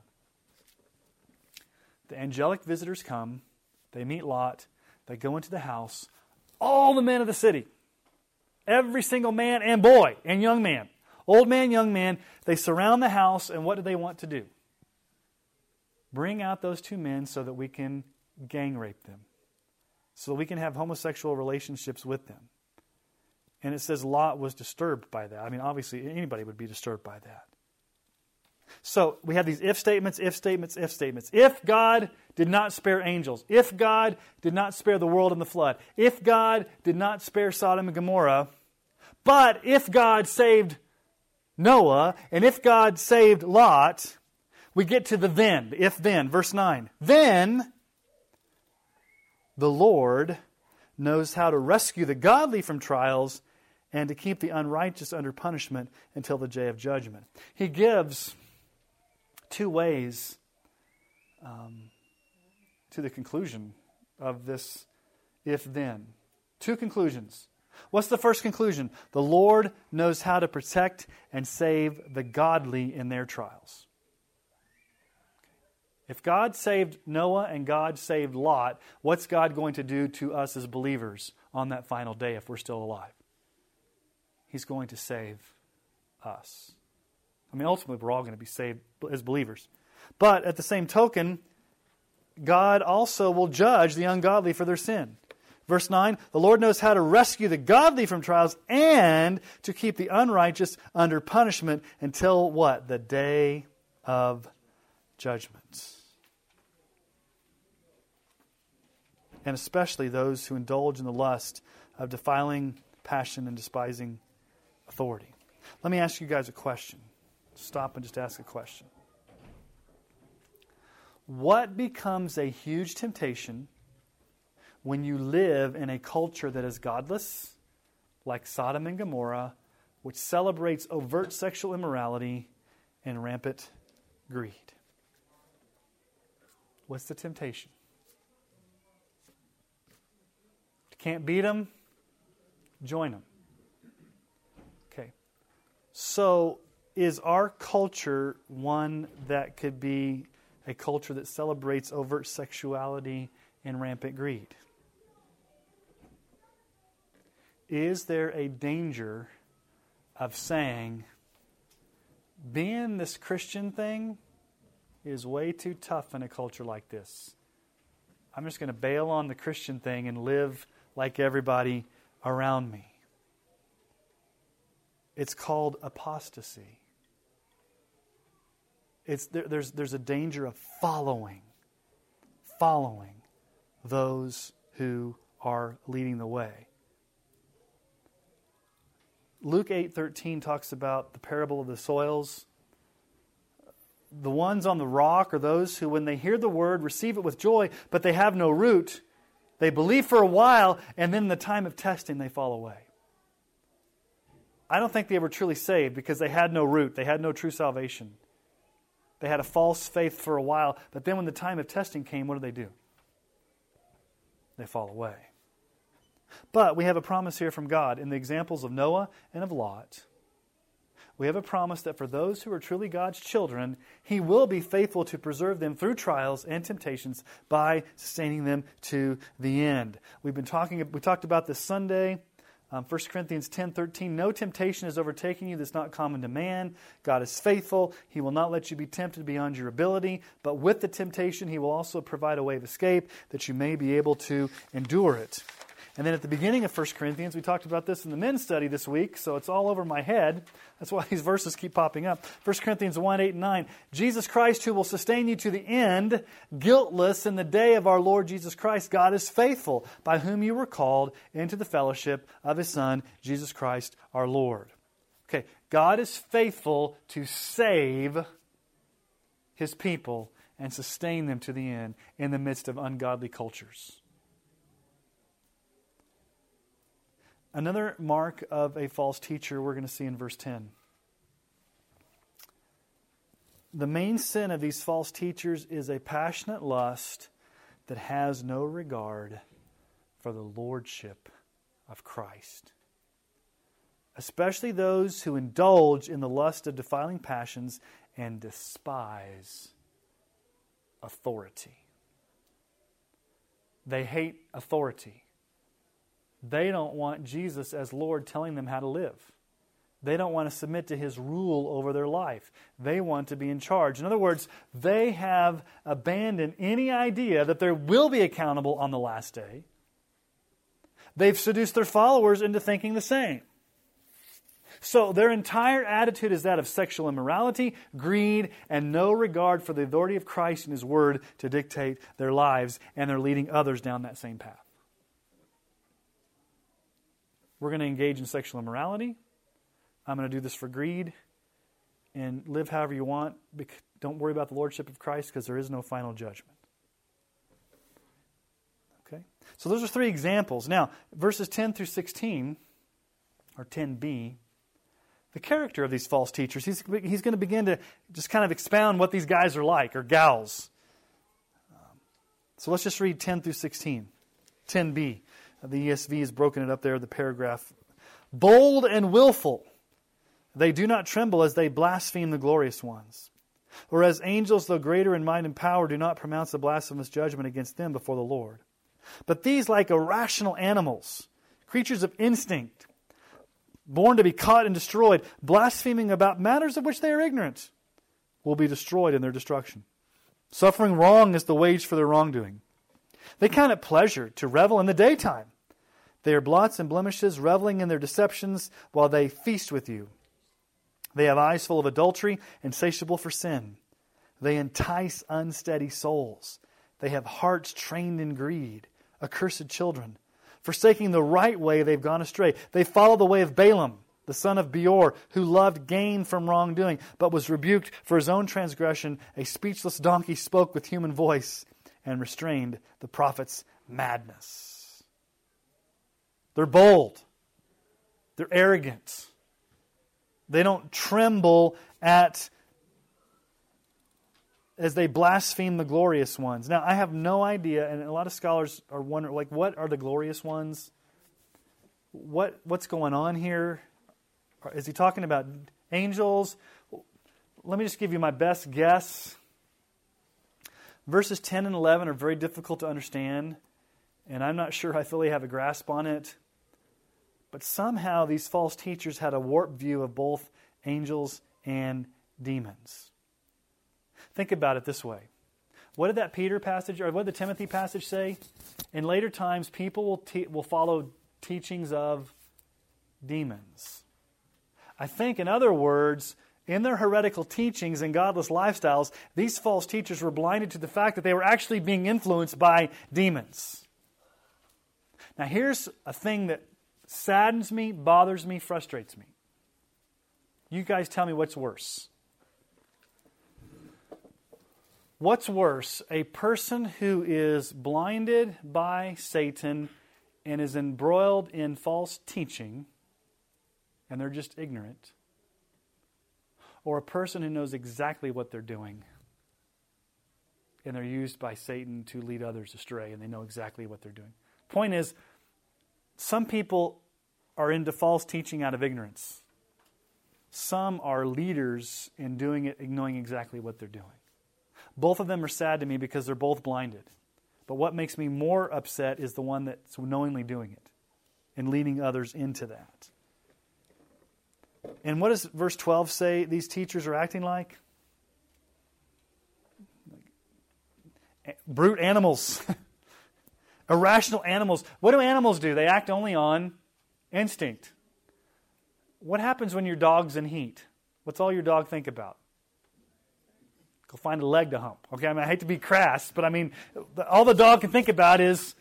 The angelic visitors come, they meet Lot, they go into the house, all the men of the city, every single man and boy and young man, old man, young man, they surround the house, and what do they want to do? Bring out those two men so that we can gang rape them, so that we can have homosexual relationships with them. And it says Lot was disturbed by that. I mean, obviously, anybody would be disturbed by that. So we have these if statements, if statements, if statements. If God did not spare angels, if God did not spare the world in the flood, if God did not spare Sodom and Gomorrah, but if God saved Noah and if God saved Lot, we get to the then, the if then, verse nine. Then the Lord knows how to rescue the godly from trials and to keep the unrighteous under punishment until the day of judgment. He gives two ways um, to the conclusion of this if-then. Two conclusions. What's the first conclusion? The Lord knows how to protect and save the godly in their trials. If God saved Noah and God saved Lot, what's God going to do to us as believers on that final day if we're still alive? He's going to save us. I mean, ultimately, we're all going to be saved as believers. But at the same token, God also will judge the ungodly for their sin. Verse nine, the Lord knows how to rescue the godly from trials and to keep the unrighteous under punishment until what? The day of judgment. And especially those who indulge in the lust of defiling passion and despising authority. Let me ask you guys a question. Stop and just ask a question. What becomes a huge temptation when you live in a culture that is godless, like Sodom and Gomorrah, which celebrates overt sexual immorality and rampant greed? What's the temptation? Can't beat them? Join them. So is our culture one that could be a culture that celebrates overt sexuality and rampant greed? Is there a danger of saying, being this Christian thing is way too tough in a culture like this? I'm just going to bail on the Christian thing and live like everybody around me. It's called apostasy. It's there, there's there's a danger of following, following those who are leading the way. Luke eight thirteen talks about the parable of the soils. The ones on the rock are those who, when they hear the word, receive it with joy, but they have no root. They believe for a while, and then in the time of testing, they fall away. I don't think they were truly saved because they had no root. They had no true salvation. They had a false faith for a while, but then when the time of testing came, what do they do? They fall away. But we have a promise here from God in the examples of Noah and of Lot. We have a promise that for those who are truly God's children, He will be faithful to preserve them through trials and temptations by sustaining them to the end. We've been talking, we talked about this Sunday, um, First Corinthians ten thirteen. No temptation is overtaking you that's not common to man. God is faithful. He will not let you be tempted beyond your ability, but with the temptation, He will also provide a way of escape that you may be able to endure it. And then at the beginning of First Corinthians, we talked about this in the men's study this week, so it's all over my head. That's why these verses keep popping up. First Corinthians one, eight, and nine. Jesus Christ, who will sustain you to the end, guiltless in the day of our Lord Jesus Christ, God is faithful, by whom you were called into the fellowship of His Son, Jesus Christ our Lord. Okay, God is faithful to save His people and sustain them to the end in the midst of ungodly cultures. Another mark of a false teacher we're going to see in verse ten. The main sin of these false teachers is a passionate lust that has no regard for the lordship of Christ. Especially those who indulge in the lust of defiling passions and despise authority. They hate authority. They don't want Jesus as Lord telling them how to live. They don't want to submit to His rule over their life. They want to be in charge. In other words, they have abandoned any idea that they will be accountable on the last day. They've seduced their followers into thinking the same. So their entire attitude is that of sexual immorality, greed, and no regard for the authority of Christ and His Word to dictate their lives, and they're leading others down that same path. We're going to engage in sexual immorality. I'm going to do this for greed and live however you want. Don't worry about the lordship of Christ because there is no final judgment. Okay? So those are three examples. Now, verses ten through sixteen, or ten b, the character of these false teachers, he's, he's going to begin to just kind of expound what these guys are like, or gals. Um, so let's just read ten through sixteen, ten b. The E S V has broken it up there, the paragraph. Bold and willful, they do not tremble as they blaspheme the glorious ones. Or as angels, though greater in might and power, do not pronounce a blasphemous judgment against them before the Lord. But these, like irrational animals, creatures of instinct, born to be caught and destroyed, blaspheming about matters of which they are ignorant, will be destroyed in their destruction. Suffering wrong is the wage for their wrongdoing. They count it pleasure to revel in the daytime. They are blots and blemishes, reveling in their deceptions while they feast with you. They have eyes full of adultery, insatiable for sin. They entice unsteady souls. They have hearts trained in greed, accursed children. Forsaking the right way, they've gone astray. They follow the way of Balaam, the son of Beor, who loved gain from wrongdoing, but was rebuked for his own transgression. A speechless donkey spoke with human voice and restrained the prophet's madness. They're bold. They're arrogant. They don't tremble at as they blaspheme the glorious ones. Now, I have no idea, and a lot of scholars are wondering, like, what are the glorious ones? What what's going on here? Is he talking about angels. Let me just give you my best guess. Verses ten and eleven are very difficult to understand, and I'm not sure I fully have a grasp on it. But somehow these false teachers had a warped view of both angels and demons. Think about it this way. What did that Peter passage, or what did the Timothy passage say? In later times, people will te- will follow teachings of demons. I think, in other words, in their heretical teachings and godless lifestyles, these false teachers were blinded to the fact that they were actually being influenced by demons. Now, here's a thing that saddens me, bothers me, frustrates me. You guys tell me what's worse. What's worse, a person who is blinded by Satan and is embroiled in false teaching, and they're just ignorant, or a person who knows exactly what they're doing and they're used by Satan to lead others astray and they know exactly what they're doing? Point is, some people are into false teaching out of ignorance. Some are leaders in doing it, knowing exactly what they're doing. Both of them are sad to me because they're both blinded. But what makes me more upset is the one that's knowingly doing it and leading others into that. And what does verse twelve say these teachers are acting like? Brute animals. Irrational animals. What do animals do? They act only on instinct. What happens when your dog's in heat? What's all your dog think about? Go find a leg to hump. Okay, I mean, I hate to be crass, but I mean, all the dog can think about is,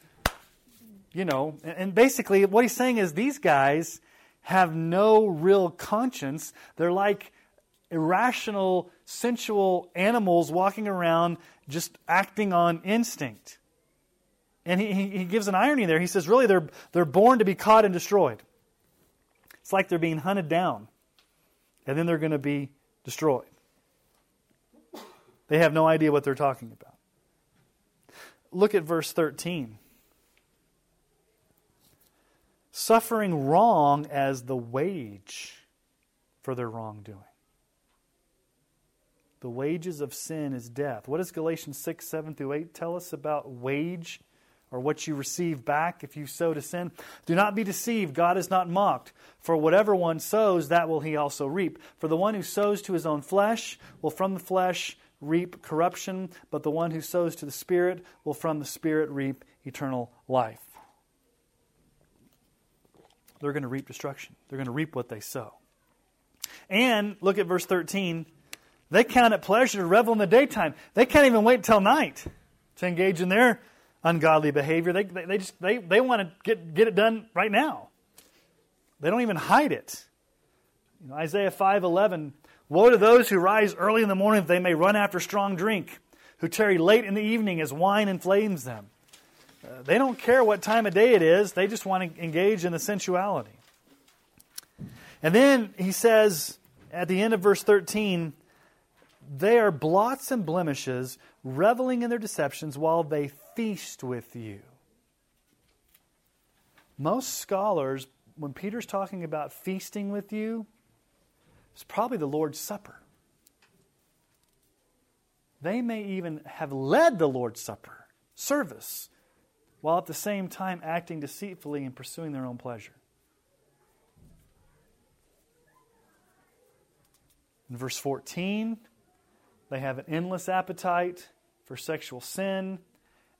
you know, and basically what he's saying is these guys have no real conscience. They're like irrational, sensual animals walking around just acting on instinct. And he, he gives an irony there. He says, really, they're they're born to be caught and destroyed. It's like they're being hunted down, and then they're going to be destroyed. They have no idea what they're talking about. Look at verse thirteen. Suffering wrong as the wage for their wrongdoing. The wages of sin is death. What does Galatians six, seven through eight tell us about wage, or what you receive back if you sow to sin? Do not be deceived. God is not mocked. For whatever one sows, that will he also reap. For the one who sows to his own flesh will from the flesh reap corruption, but the one who sows to the Spirit will from the Spirit reap eternal life. They're going to reap destruction. They're going to reap what they sow. And look at verse thirteen. They count it pleasure to revel in the daytime. They can't even wait till night to engage in their ungodly behavior. They, they, they just they, they want to get, get it done right now. They don't even hide it. You know, Isaiah five eleven, woe to those who rise early in the morning that they may run after strong drink, who tarry late in the evening as wine inflames them. Uh, they don't care what time of day it is. They just want to engage in the sensuality. And then he says at the end of verse thirteen, they are blots and blemishes, reveling in their deceptions while they feast with you. Most scholars, when Peter's talking about feasting with you, it's probably the Lord's Supper. They may even have led the Lord's Supper service while at the same time acting deceitfully and pursuing their own pleasure. In verse fourteen, they have an endless appetite for sexual sin,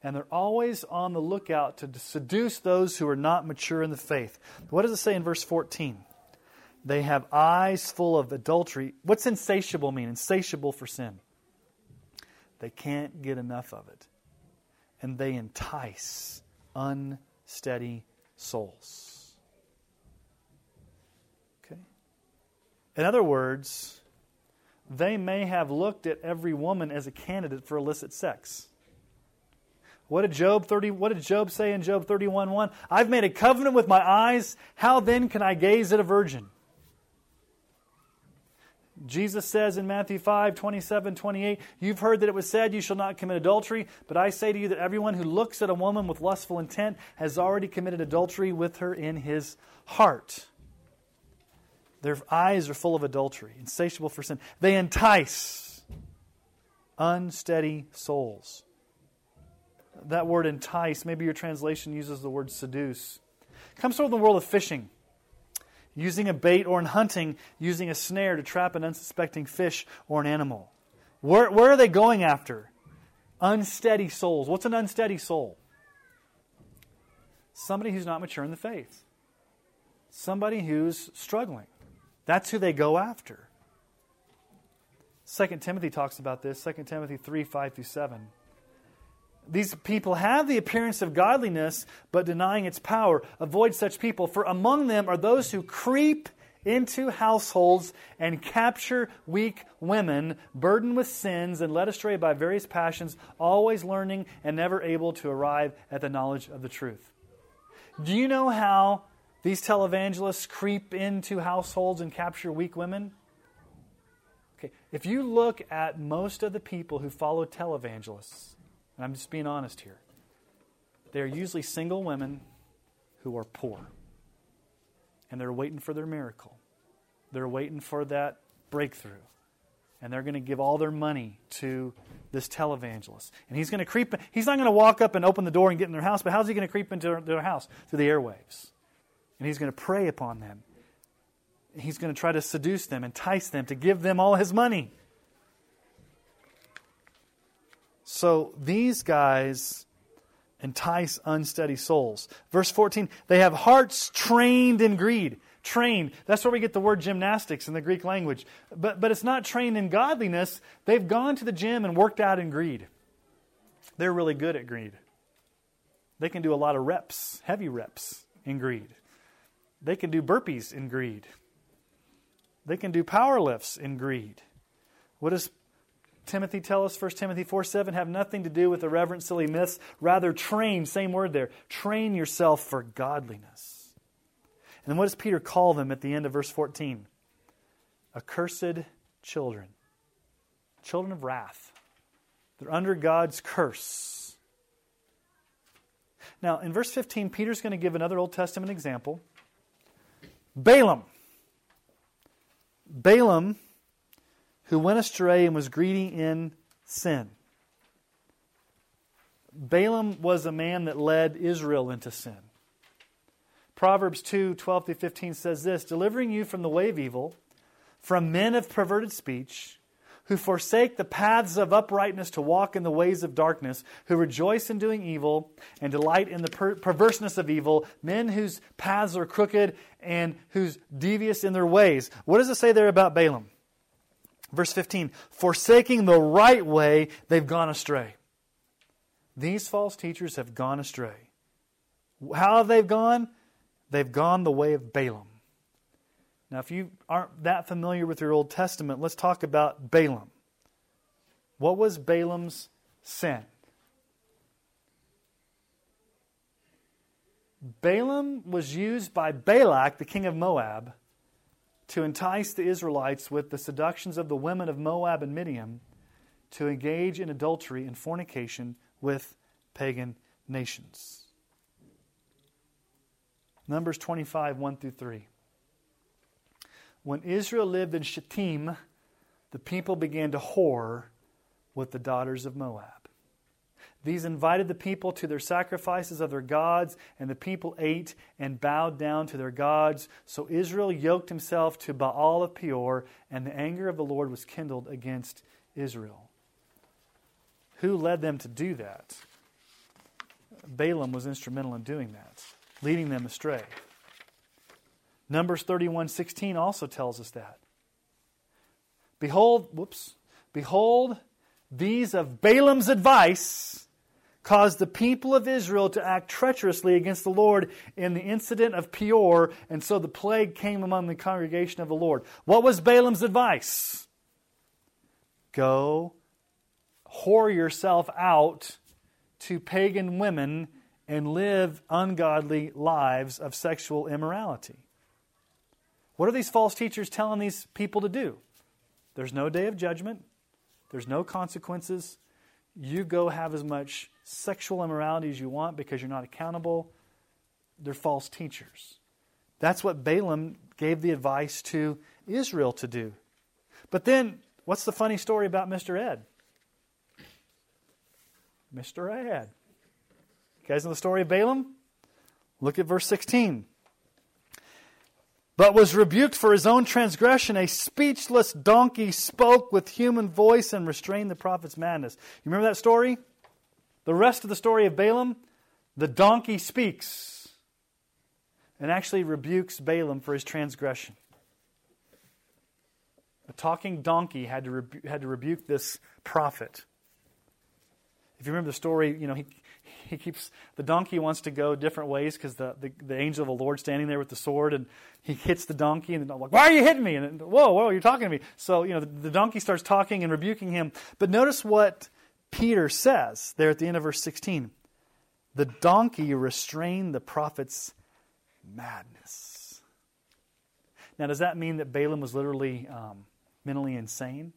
and they're always on the lookout to seduce those who are not mature in the faith. What does it say in verse fourteen? They have eyes full of adultery. What's insatiable mean? Insatiable for sin. They can't get enough of it. And they entice unsteady souls. Okay? In other words, they may have looked at every woman as a candidate for illicit sex. What did Job thirty? What did Job say in Job thirty-one one? I've made a covenant with my eyes. How then can I gaze at a virgin? Jesus says in Matthew five, twenty-seven, twenty-eight, you've heard that it was said, you shall not commit adultery, but I say to you that everyone who looks at a woman with lustful intent has already committed adultery with her in his heart. Their eyes are full of adultery, insatiable for sin. They entice unsteady souls. That word entice, maybe your translation uses the word seduce. It comes from the world of fishing. Using a bait, or in hunting, using a snare to trap an unsuspecting fish or an animal. Where, where are they going after? Unsteady souls. What's an unsteady soul? Somebody who's not mature in the faith. Somebody who's struggling. That's who they go after. Second Timothy talks about this. Second Timothy three, five through seven. These people have the appearance of godliness, but denying its power. Avoid such people, for among them are those who creep into households and capture weak women, burdened with sins and led astray by various passions, always learning and never able to arrive at the knowledge of the truth. Do you know how these televangelists creep into households and capture weak women? Okay, if you look at most of the people who follow televangelists, and I'm just being honest here, they're usually single women who are poor. And they're waiting for their miracle. They're waiting for that breakthrough. And they're going to give all their money to this televangelist. And he's going to creep in. He's not going to walk up and open the door and get in their house, but how's he going to creep into their house? Through the airwaves. And he's going to prey upon them. He's going to try to seduce them, entice them, to give them all his money. So these guys entice unsteady souls. Verse fourteen, they have hearts trained in greed. Trained. That's where we get the word gymnastics in the Greek language. But, but it's not trained in godliness. They've gone to the gym and worked out in greed. They're really good at greed. They can do a lot of reps, heavy reps in greed. They can do burpees in greed. They can do power lifts in greed. What is Timothy tell us, First Timothy four seven, have nothing to do with irreverent, silly myths. Rather train, same word there, train yourself for godliness. And then what does Peter call them at the end of verse fourteen? Accursed children. Children of wrath. They're under God's curse. Now, in verse fifteen, Peter's going to give another Old Testament example. Balaam. Balaam, who went astray and was greedy in sin. Balaam was a man that led Israel into sin. Proverbs two, twelve through fifteen says this, delivering you from the way of evil, from men of perverted speech, who forsake the paths of uprightness to walk in the ways of darkness, who rejoice in doing evil and delight in the per- perverseness of evil, men whose paths are crooked and whose devious in their ways. What does it say there about Balaam? Verse fifteen, forsaking the right way, they've gone astray. These false teachers have gone astray. How have they gone? They've gone the way of Balaam. Now, if you aren't that familiar with your Old Testament, let's talk about Balaam. What was Balaam's sin? Balaam was used by Balak, the king of Moab, to entice the Israelites with the seductions of the women of Moab and Midian to engage in adultery and fornication with pagan nations. Numbers twenty-five, one through three. When Israel lived in Shittim, the people began to whore with the daughters of Moab. These invited the people to their sacrifices of their gods, and the people ate and bowed down to their gods. So Israel yoked himself to Baal of Peor, and the anger of the Lord was kindled against Israel. Who led them to do that? Balaam was instrumental in doing that, leading them astray. Numbers thirty-one sixteen also tells us that. Behold, whoops, behold, these of Balaam's advice caused the people of Israel to act treacherously against the Lord in the incident of Peor, and so the plague came among the congregation of the Lord. What was Balaam's advice? Go whore yourself out to pagan women and live ungodly lives of sexual immorality. What are these false teachers telling these people to do? There's no day of judgment. There's no consequences. You go have as much sexual immorality as you want because you're not accountable. They're false teachers. That's what Balaam gave the advice to Israel to do. But then, what's the funny story about Mister Ed? Mister Ed. You guys know the story of Balaam? Look at verse sixteen. But was rebuked for his own transgression. A speechless donkey spoke with human voice and restrained the prophet's madness. You remember that story? The rest of the story of Balaam, the donkey speaks and actually rebukes Balaam for his transgression. A talking donkey had to rebu- had to rebuke this prophet. If you remember the story, you know, he he keeps, the donkey wants to go different ways because the, the, the angel of the Lord standing there with the sword, and he hits the donkey, and I'm like, why are you hitting me? And whoa, whoa, you're talking to me. So, you know, the, the donkey starts talking and rebuking him. But notice what Peter says there at the end of verse sixteen. The donkey restrained the prophet's madness. Now, does that mean that Balaam was literally um, mentally insane?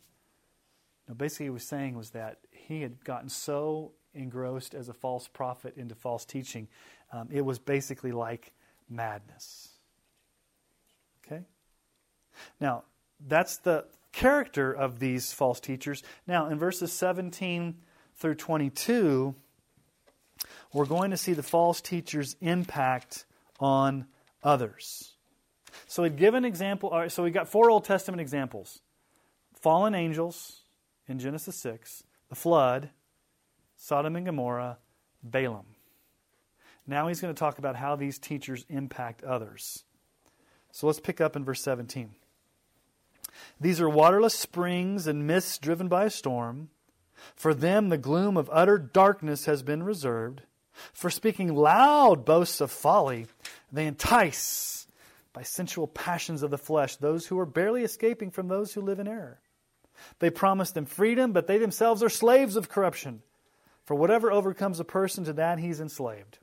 No, basically he was saying was that he had gotten so engrossed as a false prophet into false teaching. Um, it was basically like madness. Okay? Now, that's the character of these false teachers. Now, in verses seventeen through twenty-two, we're going to see the false teacher's impact on others. So we'd give an example. So we got four Old Testament examples. Fallen angels in Genesis six, the flood, Sodom and Gomorrah, Balaam. Now he's going to talk about how these teachers impact others. So let's pick up in verse seventeen. These are waterless springs and mists driven by a storm. For them the gloom of utter darkness has been reserved. For speaking loud boasts of folly, they entice by sensual passions of the flesh those who are barely escaping from those who live in error. They promise them freedom, but they themselves are slaves of corruption. For whatever overcomes a person, to that he's enslaved.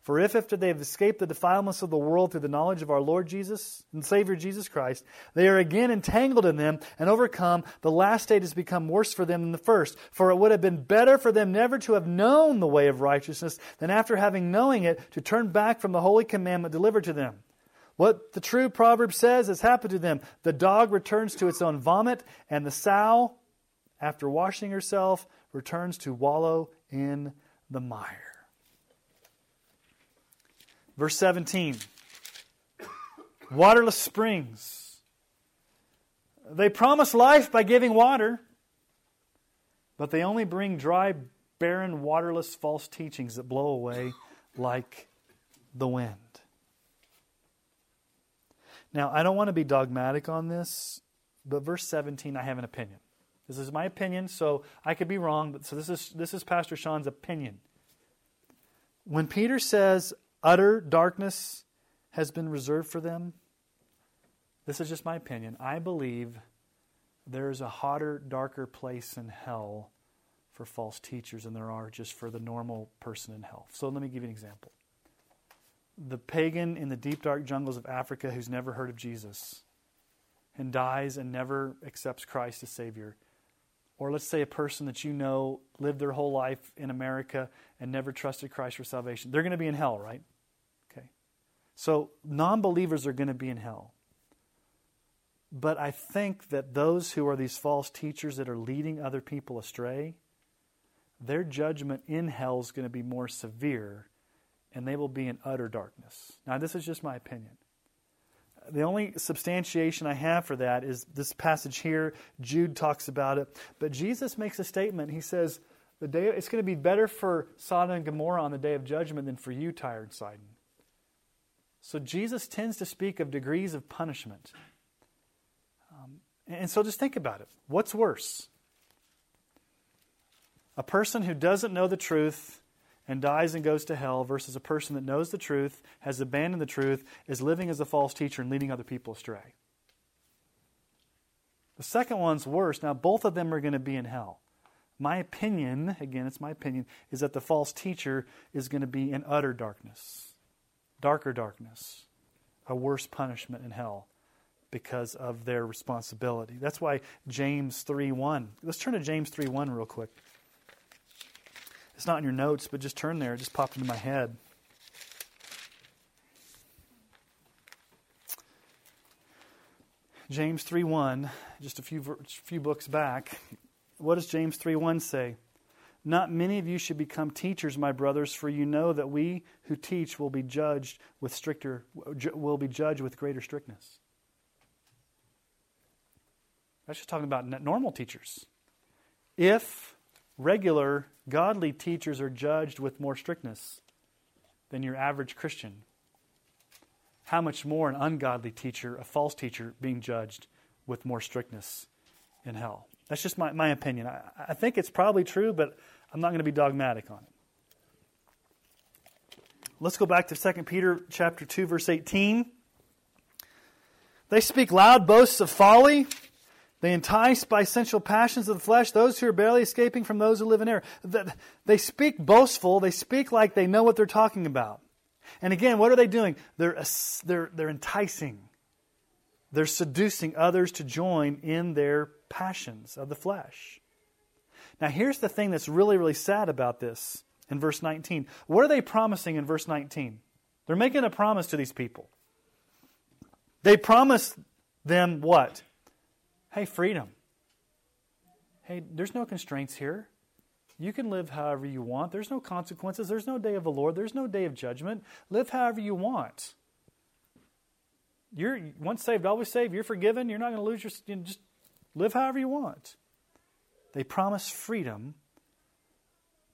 For if after they have escaped the defilements of the world through the knowledge of our Lord Jesus and Savior Jesus Christ, they are again entangled in them and overcome, the last state has become worse for them than the first. For it would have been better for them never to have known the way of righteousness than after having knowing it to turn back from the holy commandment delivered to them. What the true proverb says has happened to them. The dog returns to its own vomit, and the sow, after washing herself, returns to wallow in the mire. Verse seventeen. Waterless springs. They promise life by giving water, but they only bring dry, barren, waterless, false teachings that blow away like the wind. Now, I don't want to be dogmatic on this, but verse seventeen, I have an opinion. This is my opinion, so I could be wrong, but so this is this is Pastor Sean's opinion. When Peter says utter darkness has been reserved for them, this is just my opinion. I believe there is a hotter, darker place in hell for false teachers than there are just for the normal person in hell. So let me give you an example. The pagan in the deep, dark jungles of Africa who's never heard of Jesus and dies and never accepts Christ as Savior. Or let's say a person that you know lived their whole life in America and never trusted Christ for salvation. They're going to be in hell, right? Okay. So non-believers are going to be in hell. But I think that those who are these false teachers that are leading other people astray, their judgment in hell is going to be more severe, and they will be in utter darkness. Now, this is just my opinion. The only substantiation I have for that is this passage here. Jude talks about it. But Jesus makes a statement. He says, "The day it's going to be better for Sodom and Gomorrah on the day of judgment than for you, Tyre and Sidon." So Jesus tends to speak of degrees of punishment. Um, and so just think about it. What's worse? A person who doesn't know the truth and dies and goes to hell versus a person that knows the truth, has abandoned the truth, is living as a false teacher and leading other people astray. The second one's worse. Now, both of them are going to be in hell. My opinion, again, it's my opinion, is that the false teacher is going to be in utter darkness, darker darkness, a worse punishment in hell because of their responsibility. That's why James three one. Let's turn to James three one real quick. It's not in your notes, but just turn there. It just popped into my head. James three one, just a few few books back. What does James three one say? Not many of you should become teachers, my brothers, for you know that we who teach will be judged with stricter will be judged with greater strictness. That's just talking about normal teachers. If regular godly teachers are judged with more strictness than your average Christian, how much more an ungodly teacher, a false teacher, being judged with more strictness in hell? That's just my, my opinion. I, I think it's probably true, but I'm not going to be dogmatic on it. Let's go back to Second Peter chapter two, verse eighteen. They speak loud boasts of folly. They entice by sensual passions of the flesh those who are barely escaping from those who live in error. They speak boastful. They speak like they know what they're talking about. And again, what are they doing? They're, they're, they're enticing. They're seducing others to join in their passions of the flesh. Now, here's the thing that's really, really sad about this in verse nineteen. What are they promising in verse nineteen? They're making a promise to these people. They promise them what? Hey, freedom. Hey, there's no constraints here. You can live however you want. There's no consequences. There's no day of the Lord. There's no day of judgment. Live however you want. You're once saved, always saved. You're forgiven. You're not going to lose your... You know, just live however you want. They promise freedom.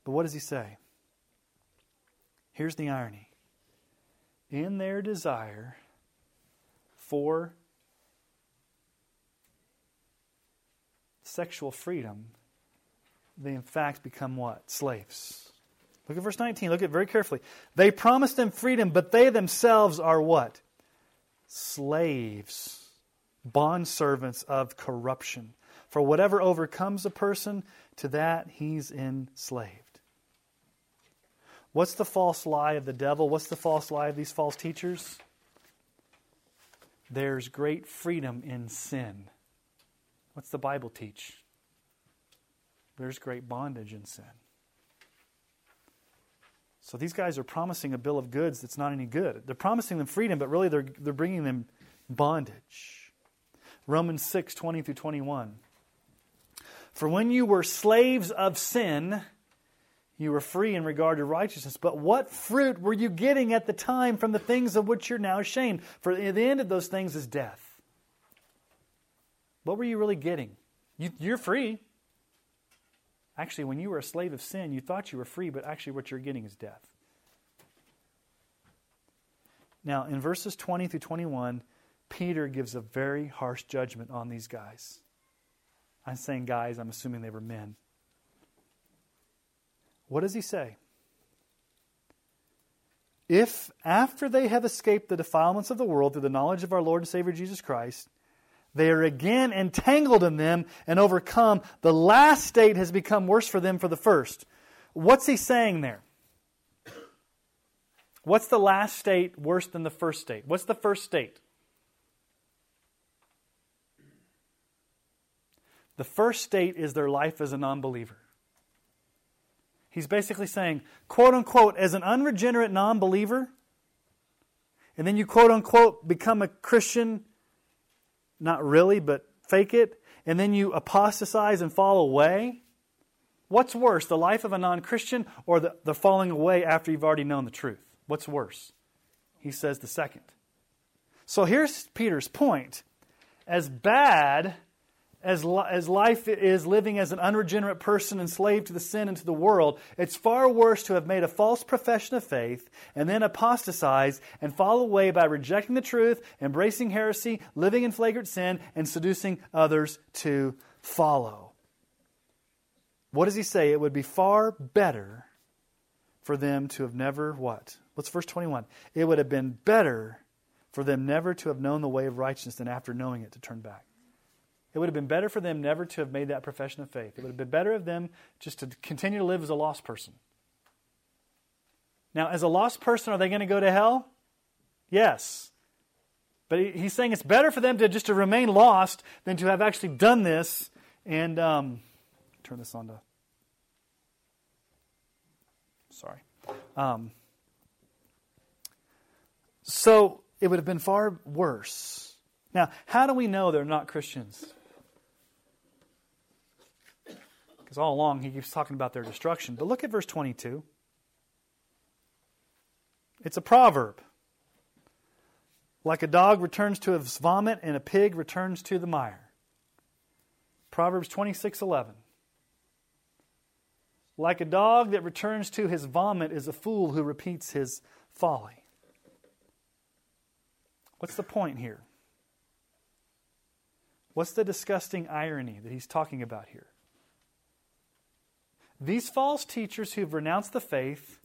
But what does he say? Here's the irony. In their desire for sexual freedom, they in fact become what? Slaves. Look at verse nineteen. Look at it very carefully. They promise them freedom, but they themselves are what? Slaves. Bondservants of corruption. For whatever overcomes a person, to that he's enslaved. What's the false lie of the devil? What's the false lie of these false teachers? There's great freedom in sin. What's the Bible teach? There's great bondage in sin. So these guys are promising a bill of goods that's not any good. They're promising them freedom, but really they're they're bringing them bondage. Romans six, twenty through twenty-one. For when you were slaves of sin, you were free in regard to righteousness. But what fruit were you getting at the time from the things of which you're now ashamed? For the end of those things is death. What were you really getting? You, you're free. Actually, when you were a slave of sin, you thought you were free, but actually what you're getting is death. Now, in verses twenty through twenty-one, Peter gives a very harsh judgment on these guys. I'm saying guys, I'm assuming they were men. What does he say? If after they have escaped the defilements of the world through the knowledge of our Lord and Savior Jesus Christ, they are again entangled in them and overcome, the last state has become worse for them for the first. What's he saying there? What's the last state worse than the first state? What's the first state? The first state is their life as a non-believer. He's basically saying, quote unquote, as an unregenerate non-believer, and then you quote unquote become a Christian, not really, but fake it, and then you apostatize and fall away. What's worse, the life of a non-Christian or the, the falling away after you've already known the truth? What's worse? He says the second. So here's Peter's point. As bad As, li- as life is living as an unregenerate person enslaved to the sin and to the world, it's far worse to have made a false profession of faith and then apostatized and fall away by rejecting the truth, embracing heresy, living in flagrant sin, and seducing others to follow. What does he say? It would be far better for them to have never what? What's verse twenty-one? It would have been better for them never to have known the way of righteousness than after knowing it to turn back. It would have been better for them never to have made that profession of faith. It would have been better of them just to continue to live as a lost person. Now, as a lost person, are they going to go to hell? Yes. But he's saying it's better for them to just to remain lost than to have actually done this. And um, turn this on to... Sorry. Um, so, it would have been far worse Now, how do we know they're not Christians? Because all along he keeps talking about their destruction. But look at verse twenty-two. It's a proverb. Like a dog returns to his vomit and a pig returns to the mire. Proverbs twenty-six eleven. Like a dog that returns to his vomit is a fool who repeats his folly. What's the point here? What's the disgusting irony that he's talking about here? These false teachers who've renounced the faith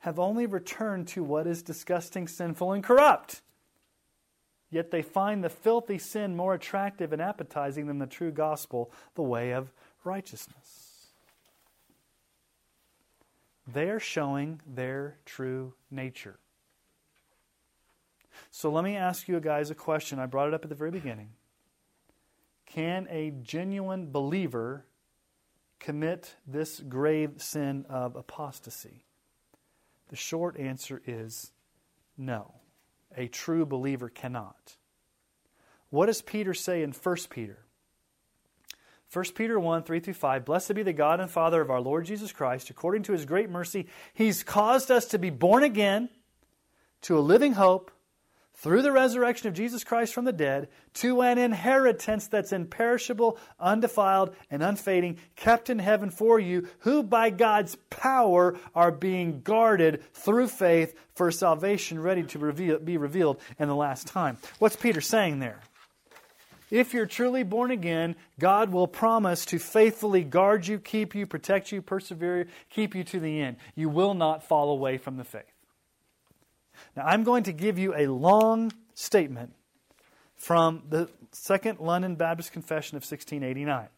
have only returned to what is disgusting, sinful, and corrupt. Yet they find the filthy sin more attractive and appetizing than the true gospel, the way of righteousness. They're showing their true nature. So let me ask you guys a question. I brought it up at the very beginning. Can a genuine believer commit this grave sin of apostasy? The short answer is no. A true believer cannot. What does Peter say in First Peter? First Peter one, three through five, Blessed be the God and Father of our Lord Jesus Christ. According to His great mercy, He's caused us to be born again to a living hope through the resurrection of Jesus Christ from the dead, to an inheritance that's imperishable, undefiled, and unfading, kept in heaven for you, who by God's power are being guarded through faith for salvation ready to reveal, be revealed in the last time. What's Peter saying there? If you're truly born again, God will promise to faithfully guard you, keep you, protect you, persevere, keep you to the end. You will not fall away from the faith. Now, I'm going to give you a long statement from the Second London Baptist Confession of sixteen eighty-nine.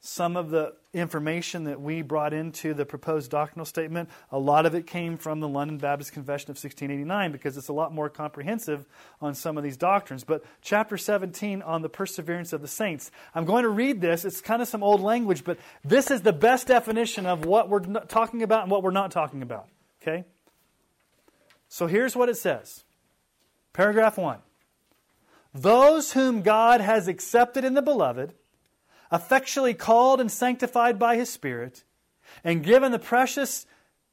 Some of the information that we brought into the proposed doctrinal statement, a lot of it came from the London Baptist Confession of sixteen eighty-nine, because it's a lot more comprehensive on some of these doctrines. But chapter seventeen on the perseverance of the saints. I'm going to read this. It's kind of some old language, but this is the best definition of what we're talking about and what we're not talking about. Okay? So here's what it says. Paragraph one. Those whom God has accepted in the beloved, affectionately called and sanctified by His Spirit, and given the precious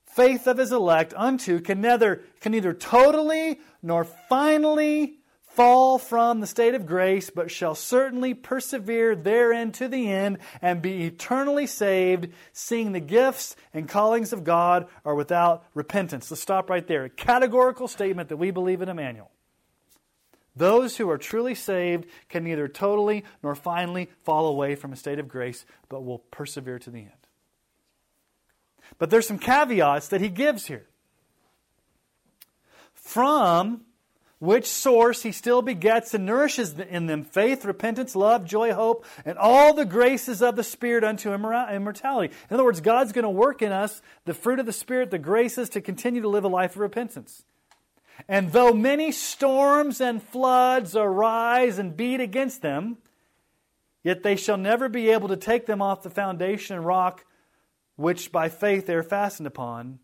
faith of His elect unto, can neither, can neither totally nor finally fall from the state of grace, but shall certainly persevere therein to the end and be eternally saved, seeing the gifts and callings of God are without repentance. Let's stop right there. A categorical statement that we believe in Emmanuel. Those who are truly saved can neither totally nor finally fall away from a state of grace, but will persevere to the end. But there's some caveats that he gives here. From which source he still begets and nourishes in them faith, repentance, love, joy, hope, and all the graces of the Spirit unto immortality. In other words, God's going to work in us the fruit of the Spirit, the graces, to continue to live a life of repentance. And though many storms and floods arise and beat against them, yet they shall never be able to take them off the foundation and rock which by faith they are fastened upon,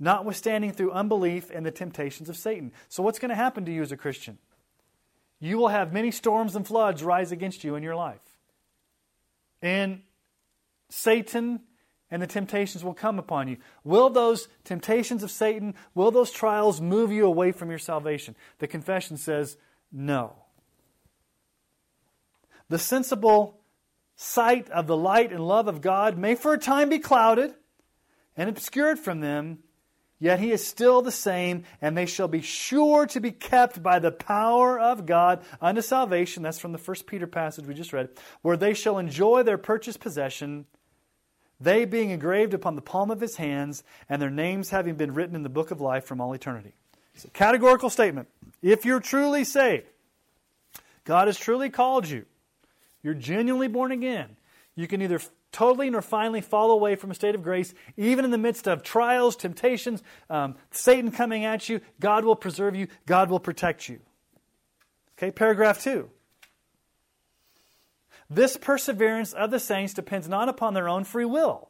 notwithstanding through unbelief and the temptations of Satan. So what's going to happen to you as a Christian? You will have many storms and floods rise against you in your life. And Satan and the temptations will come upon you. Will those temptations of Satan, will those trials move you away from your salvation? The confession says no. The sensible sight of the light and love of God may for a time be clouded and obscured from them, yet He is still the same, and they shall be sure to be kept by the power of God unto salvation. That's from the First Peter passage we just read, where they shall enjoy their purchased possession, they being engraved upon the palm of His hands, and their names having been written in the book of life from all eternity. It's a categorical statement. If you're truly saved, God has truly called you, you're genuinely born again, you can neither totally nor finally fall away from a state of grace, even in the midst of trials, temptations, um, Satan coming at you, God will preserve you, God will protect you. Okay, paragraph two. This perseverance of the saints depends not upon their own free will,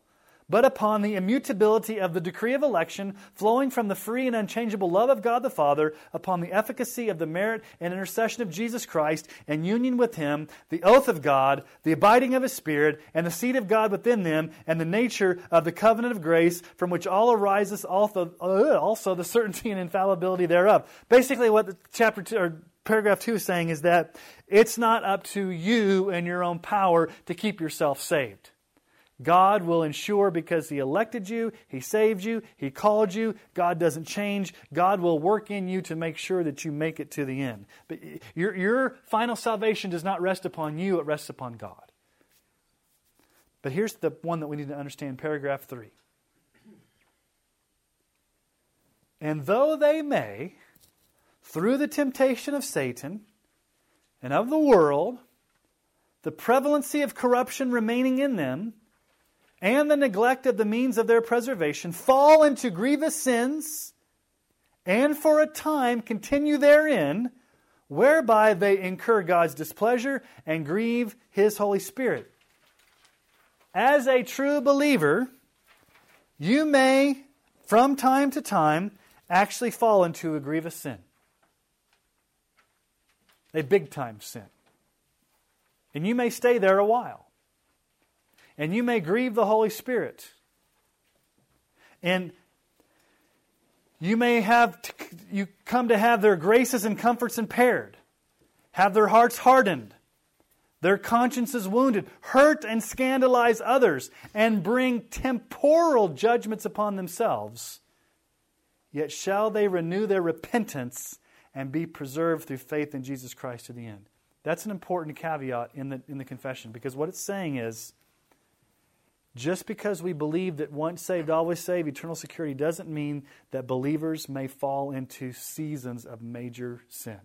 but upon the immutability of the decree of election flowing from the free and unchangeable love of God the Father, upon the efficacy of the merit and intercession of Jesus Christ and union with Him, the oath of God, the abiding of His Spirit, and the seed of God within them, and the nature of the covenant of grace from which all arises, also the certainty and infallibility thereof. Basically what the chapter two, or paragraph two is saying is that it's not up to you and your own power to keep yourself saved. God will ensure, because He elected you, He saved you, He called you. God doesn't change. God will work in you to make sure that you make it to the end. But your, your final salvation does not rest upon you, it rests upon God. But here's the one that we need to understand, paragraph three. And though they may, through the temptation of Satan and of the world, the prevalency of corruption remaining in them, and the neglect of the means of their preservation, fall into grievous sins, and for a time continue therein, whereby they incur God's displeasure and grieve His Holy Spirit. As a true believer, you may, from time to time, actually fall into a grievous sin. A big-time sin. And you may stay there a while. And you may grieve the Holy Spirit. And you may have, to, you come to have their graces and comforts impaired, have their hearts hardened, their consciences wounded, hurt and scandalize others, and bring temporal judgments upon themselves. Yet shall they renew their repentance and be preserved through faith in Jesus Christ to the end. That's an important caveat in the, in the confession, because what it's saying is, just because we believe that once saved, always saved, eternal security, doesn't mean that believers may fall into seasons of major sin.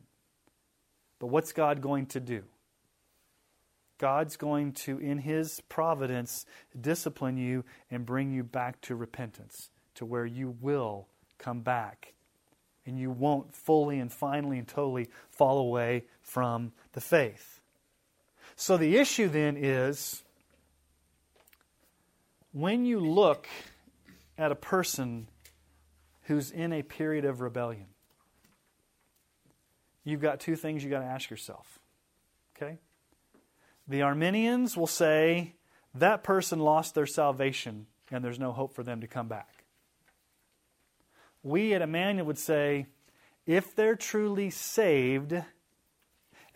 But what's God going to do? God's going to, in His providence, discipline you and bring you back to repentance, to where you will come back and you won't fully and finally and totally fall away from the faith. So the issue then is, when you look at a person who's in a period of rebellion, you've got two things you've got to ask yourself. Okay? The Arminians will say, that person lost their salvation and there's no hope for them to come back. We at Emmanuel would say, if they're truly saved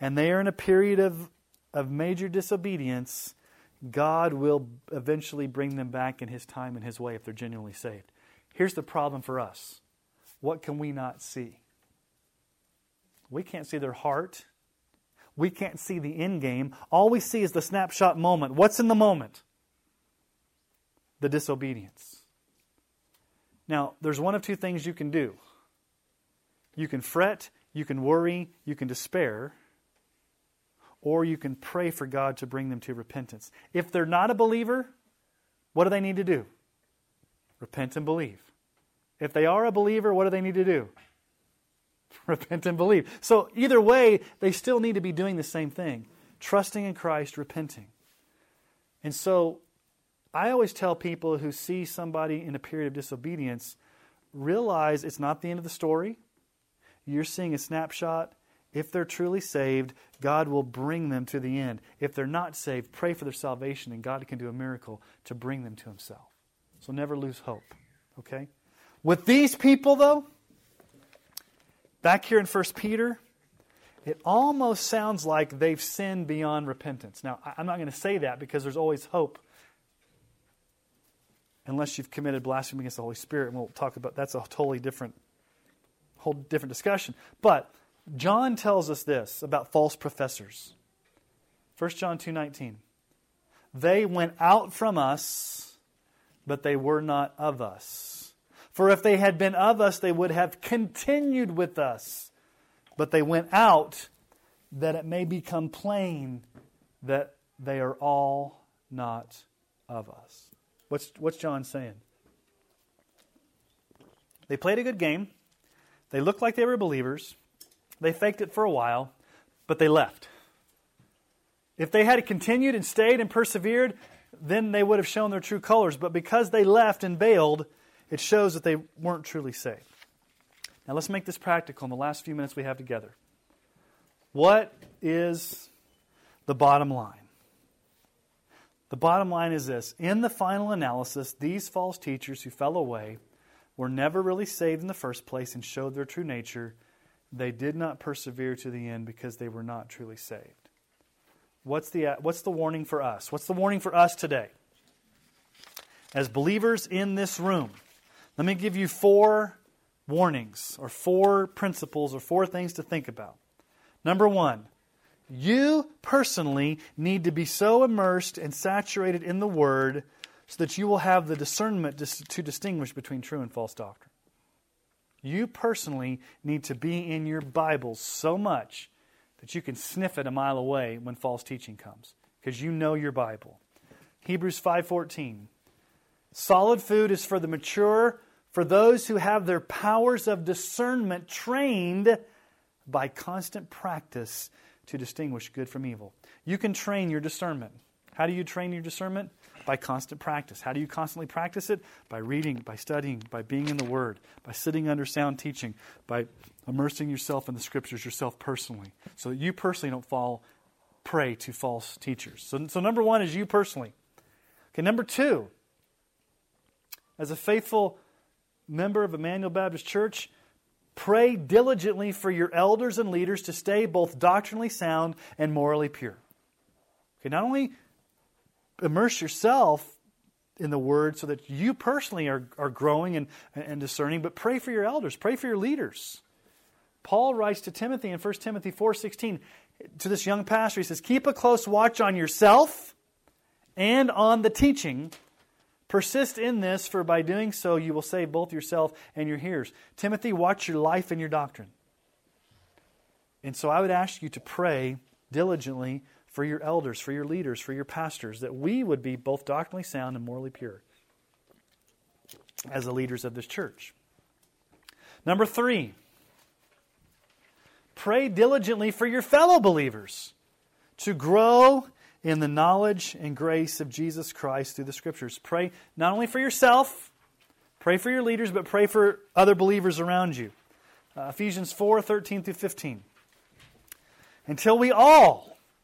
and they are in a period of, of major disobedience, God will eventually bring them back in His time and His way if they're genuinely saved. Here's the problem for us. What can we not see? We can't see their heart. We can't see the end game. All we see is the snapshot moment. What's in the moment? The disobedience. Now, there's one of two things you can do. You can fret, you can worry, you can despair, or you can pray for God to bring them to repentance. If they're not a believer, what do they need to do? Repent and believe. If they are a believer, what do they need to do? Repent and believe. So either way, they still need to be doing the same thing, trusting in Christ, repenting. And so I always tell people who see somebody in a period of disobedience, realize it's not the end of the story. You're seeing a snapshot. If they're truly saved, God will bring them to the end. If they're not saved, pray for their salvation, and God can do a miracle to bring them to Himself. So never lose hope, okay? With these people, though, back here in First Peter, it almost sounds like they've sinned beyond repentance. Now, I'm not going to say that, because there's always hope unless you've committed blasphemy against the Holy Spirit, and we'll talk about that's a totally different, whole different discussion. But John tells us this about false professors. First John two nineteen. They went out from us, but they were not of us. For if they had been of us, they would have continued with us. But they went out, that it may become plain that they are all not of us. What's, what's John saying? They played a good game. They looked like they were believers. They faked it for a while, but they left. If they had continued and stayed and persevered, then they would have shown their true colors. But because they left and bailed, it shows that they weren't truly saved. Now let's make this practical in the last few minutes we have together. What is the bottom line? The bottom line is this. In the final analysis, these false teachers who fell away were never really saved in the first place and showed their true nature. They did not persevere to the end because they were not truly saved. What's the, what's the warning for us? What's the warning for us today? As believers in this room, let me give you four warnings or four principles or four things to think about. Number one, you personally need to be so immersed and saturated in the Word so that you will have the discernment to distinguish between true and false doctrine. You personally need to be in your Bible so much that you can sniff it a mile away when false teaching comes because you know your Bible. Hebrews five fourteen, solid food is for the mature, for those who have their powers of discernment trained by constant practice to distinguish good from evil. You can train your discernment. How do you train your discernment? By constant practice. How do you constantly practice it? By reading, by studying, by being in the Word, by sitting under sound teaching, by immersing yourself in the Scriptures yourself personally, so that you personally don't fall prey to false teachers. So, so number one is you personally. Okay, number two, as a faithful member of Emmanuel Baptist Church, pray diligently for your elders and leaders to stay both doctrinally sound and morally pure. Okay, not only immerse yourself in the Word so that you personally are, are growing and, and discerning, but pray for your elders, pray for your leaders. Paul writes to Timothy in First Timothy four sixteen, to this young pastor, he says, keep a close watch on yourself and on the teaching. Persist in this, for by doing so you will save both yourself and your hearers. Timothy, watch your life and your doctrine. And so I would ask you to pray diligently for your elders, for your leaders, for your pastors, that we would be both doctrinally sound and morally pure as the leaders of this church. Number three, pray diligently for your fellow believers to grow in the knowledge and grace of Jesus Christ through the Scriptures. Pray not only for yourself, pray for your leaders, but pray for other believers around you. Uh, Ephesians four, thirteen through fifteen. Until we all,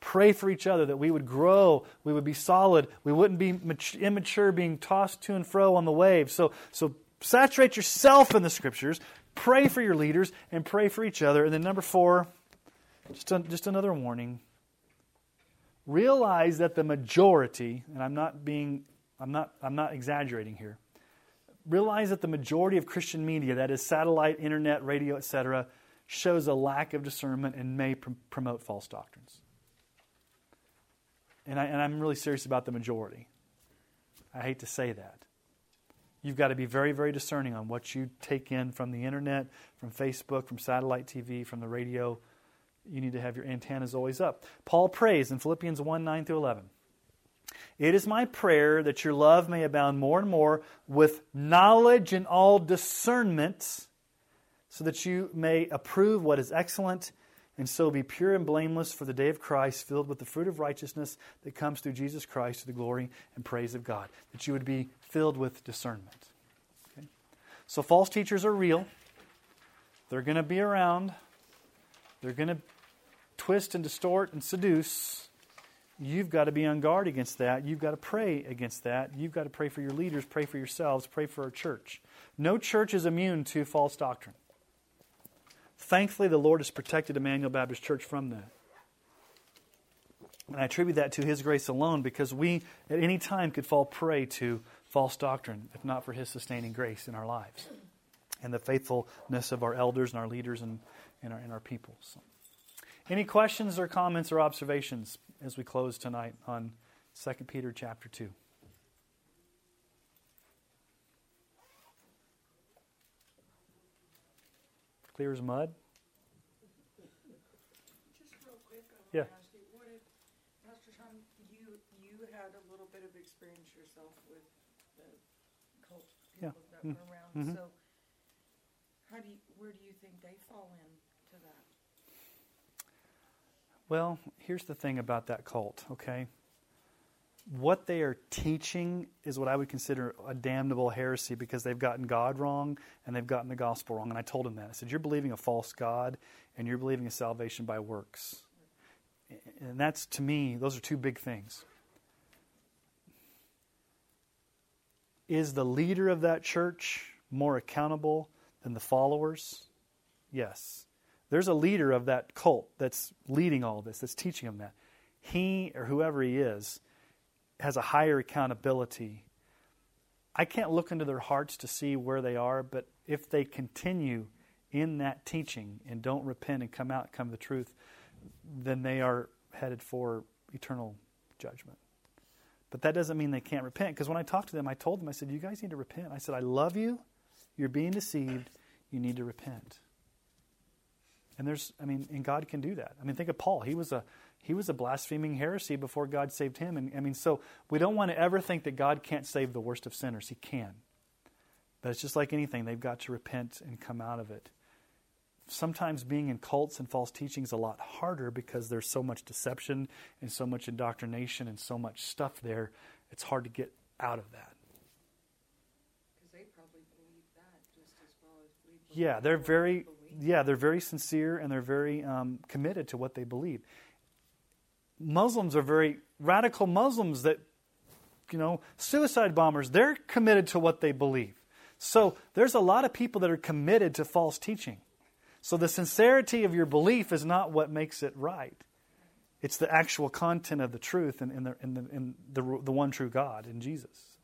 Pray for each other that we would grow, we would be solid, we wouldn't be immature, being tossed to and fro on the waves. So, so, saturate yourself in the Scriptures, pray for your leaders, and pray for each other. And then number four, just, a, just another warning. Realize that the majority, and I'm not being, I'm not, I'm not exaggerating here. Realize that the majority of Christian media, that is satellite, internet, radio, et cetera, shows a lack of discernment and may pr- promote false doctrines. And, I, and I'm really serious about the majority. I hate to say that. You've got to be very, very discerning on what you take in from the internet, from Facebook, from satellite T V, from the radio. You need to have your antennas always up. Paul prays in Philippians one, nine through eleven. It is my prayer that your love may abound more and more with knowledge and all discernment, so that you may approve what is excellent, and so be pure and blameless for the day of Christ, filled with the fruit of righteousness that comes through Jesus Christ to the glory and praise of God. That you would be filled with discernment. Okay? So false teachers are real. They're going to be around. They're going to twist and distort and seduce. You've got to be on guard against that. You've got to pray against that. You've got to pray for your leaders, pray for yourselves, pray for our church. No church is immune to false doctrine. Thankfully, the Lord has protected Emmanuel Baptist Church from that. And I attribute that to His grace alone, because we at any time could fall prey to false doctrine if not for His sustaining grace in our lives and the faithfulness of our elders and our leaders and, and, our, and our people. So, any questions or comments or observations as we close tonight on Second Peter chapter two? clear as mud. Just real quick, I want to ask you, what if, Pastor Tom, you, you had a little bit of experience yourself with the cult people yeah. that mm-hmm. were around, mm-hmm. so how do you, where do you think they fall into that? Well, here's the thing about that cult, okay? What they are teaching is what I would consider a damnable heresy because they've gotten God wrong and they've gotten the gospel wrong. And I told them that. I said, you're believing a false God and you're believing in salvation by works. And that's, to me, those are two big things. Is the leader of that church more accountable than the followers? Yes. There's a leader of that cult that's leading all this, that's teaching them that. He, or whoever he is, has a higher accountability. I can't look into their hearts to see where they are, but if they continue in that teaching and don't repent and come out and come to the truth, then they are headed for eternal judgment. But that doesn't mean they can't repent, because when I talked to them, I told them, I said, you guys need to repent. I said, I love you. You're being deceived. You need to repent. And there's, I mean, and God can do that. I mean, think of Paul. He was a he was a blaspheming heresy before God saved him. And I mean, so we don't want to ever think that God can't save the worst of sinners. He can. But it's just like anything. They've got to repent and come out of it. Sometimes being in cults and false teaching is a lot harder because there's so much deception and so much indoctrination and so much stuff there. It's hard to get out of that. Because they probably believe that just as well as we believe. Yeah, they're very... Yeah, they're very sincere and they're very um, committed to what they believe. Muslims are very radical Muslims that, you know, suicide bombers, they're committed to what they believe. So there's a lot of people that are committed to false teaching. So the sincerity of your belief is not what makes it right. It's the actual content of the truth and, and, the, and, the, and the, the one true God in Jesus.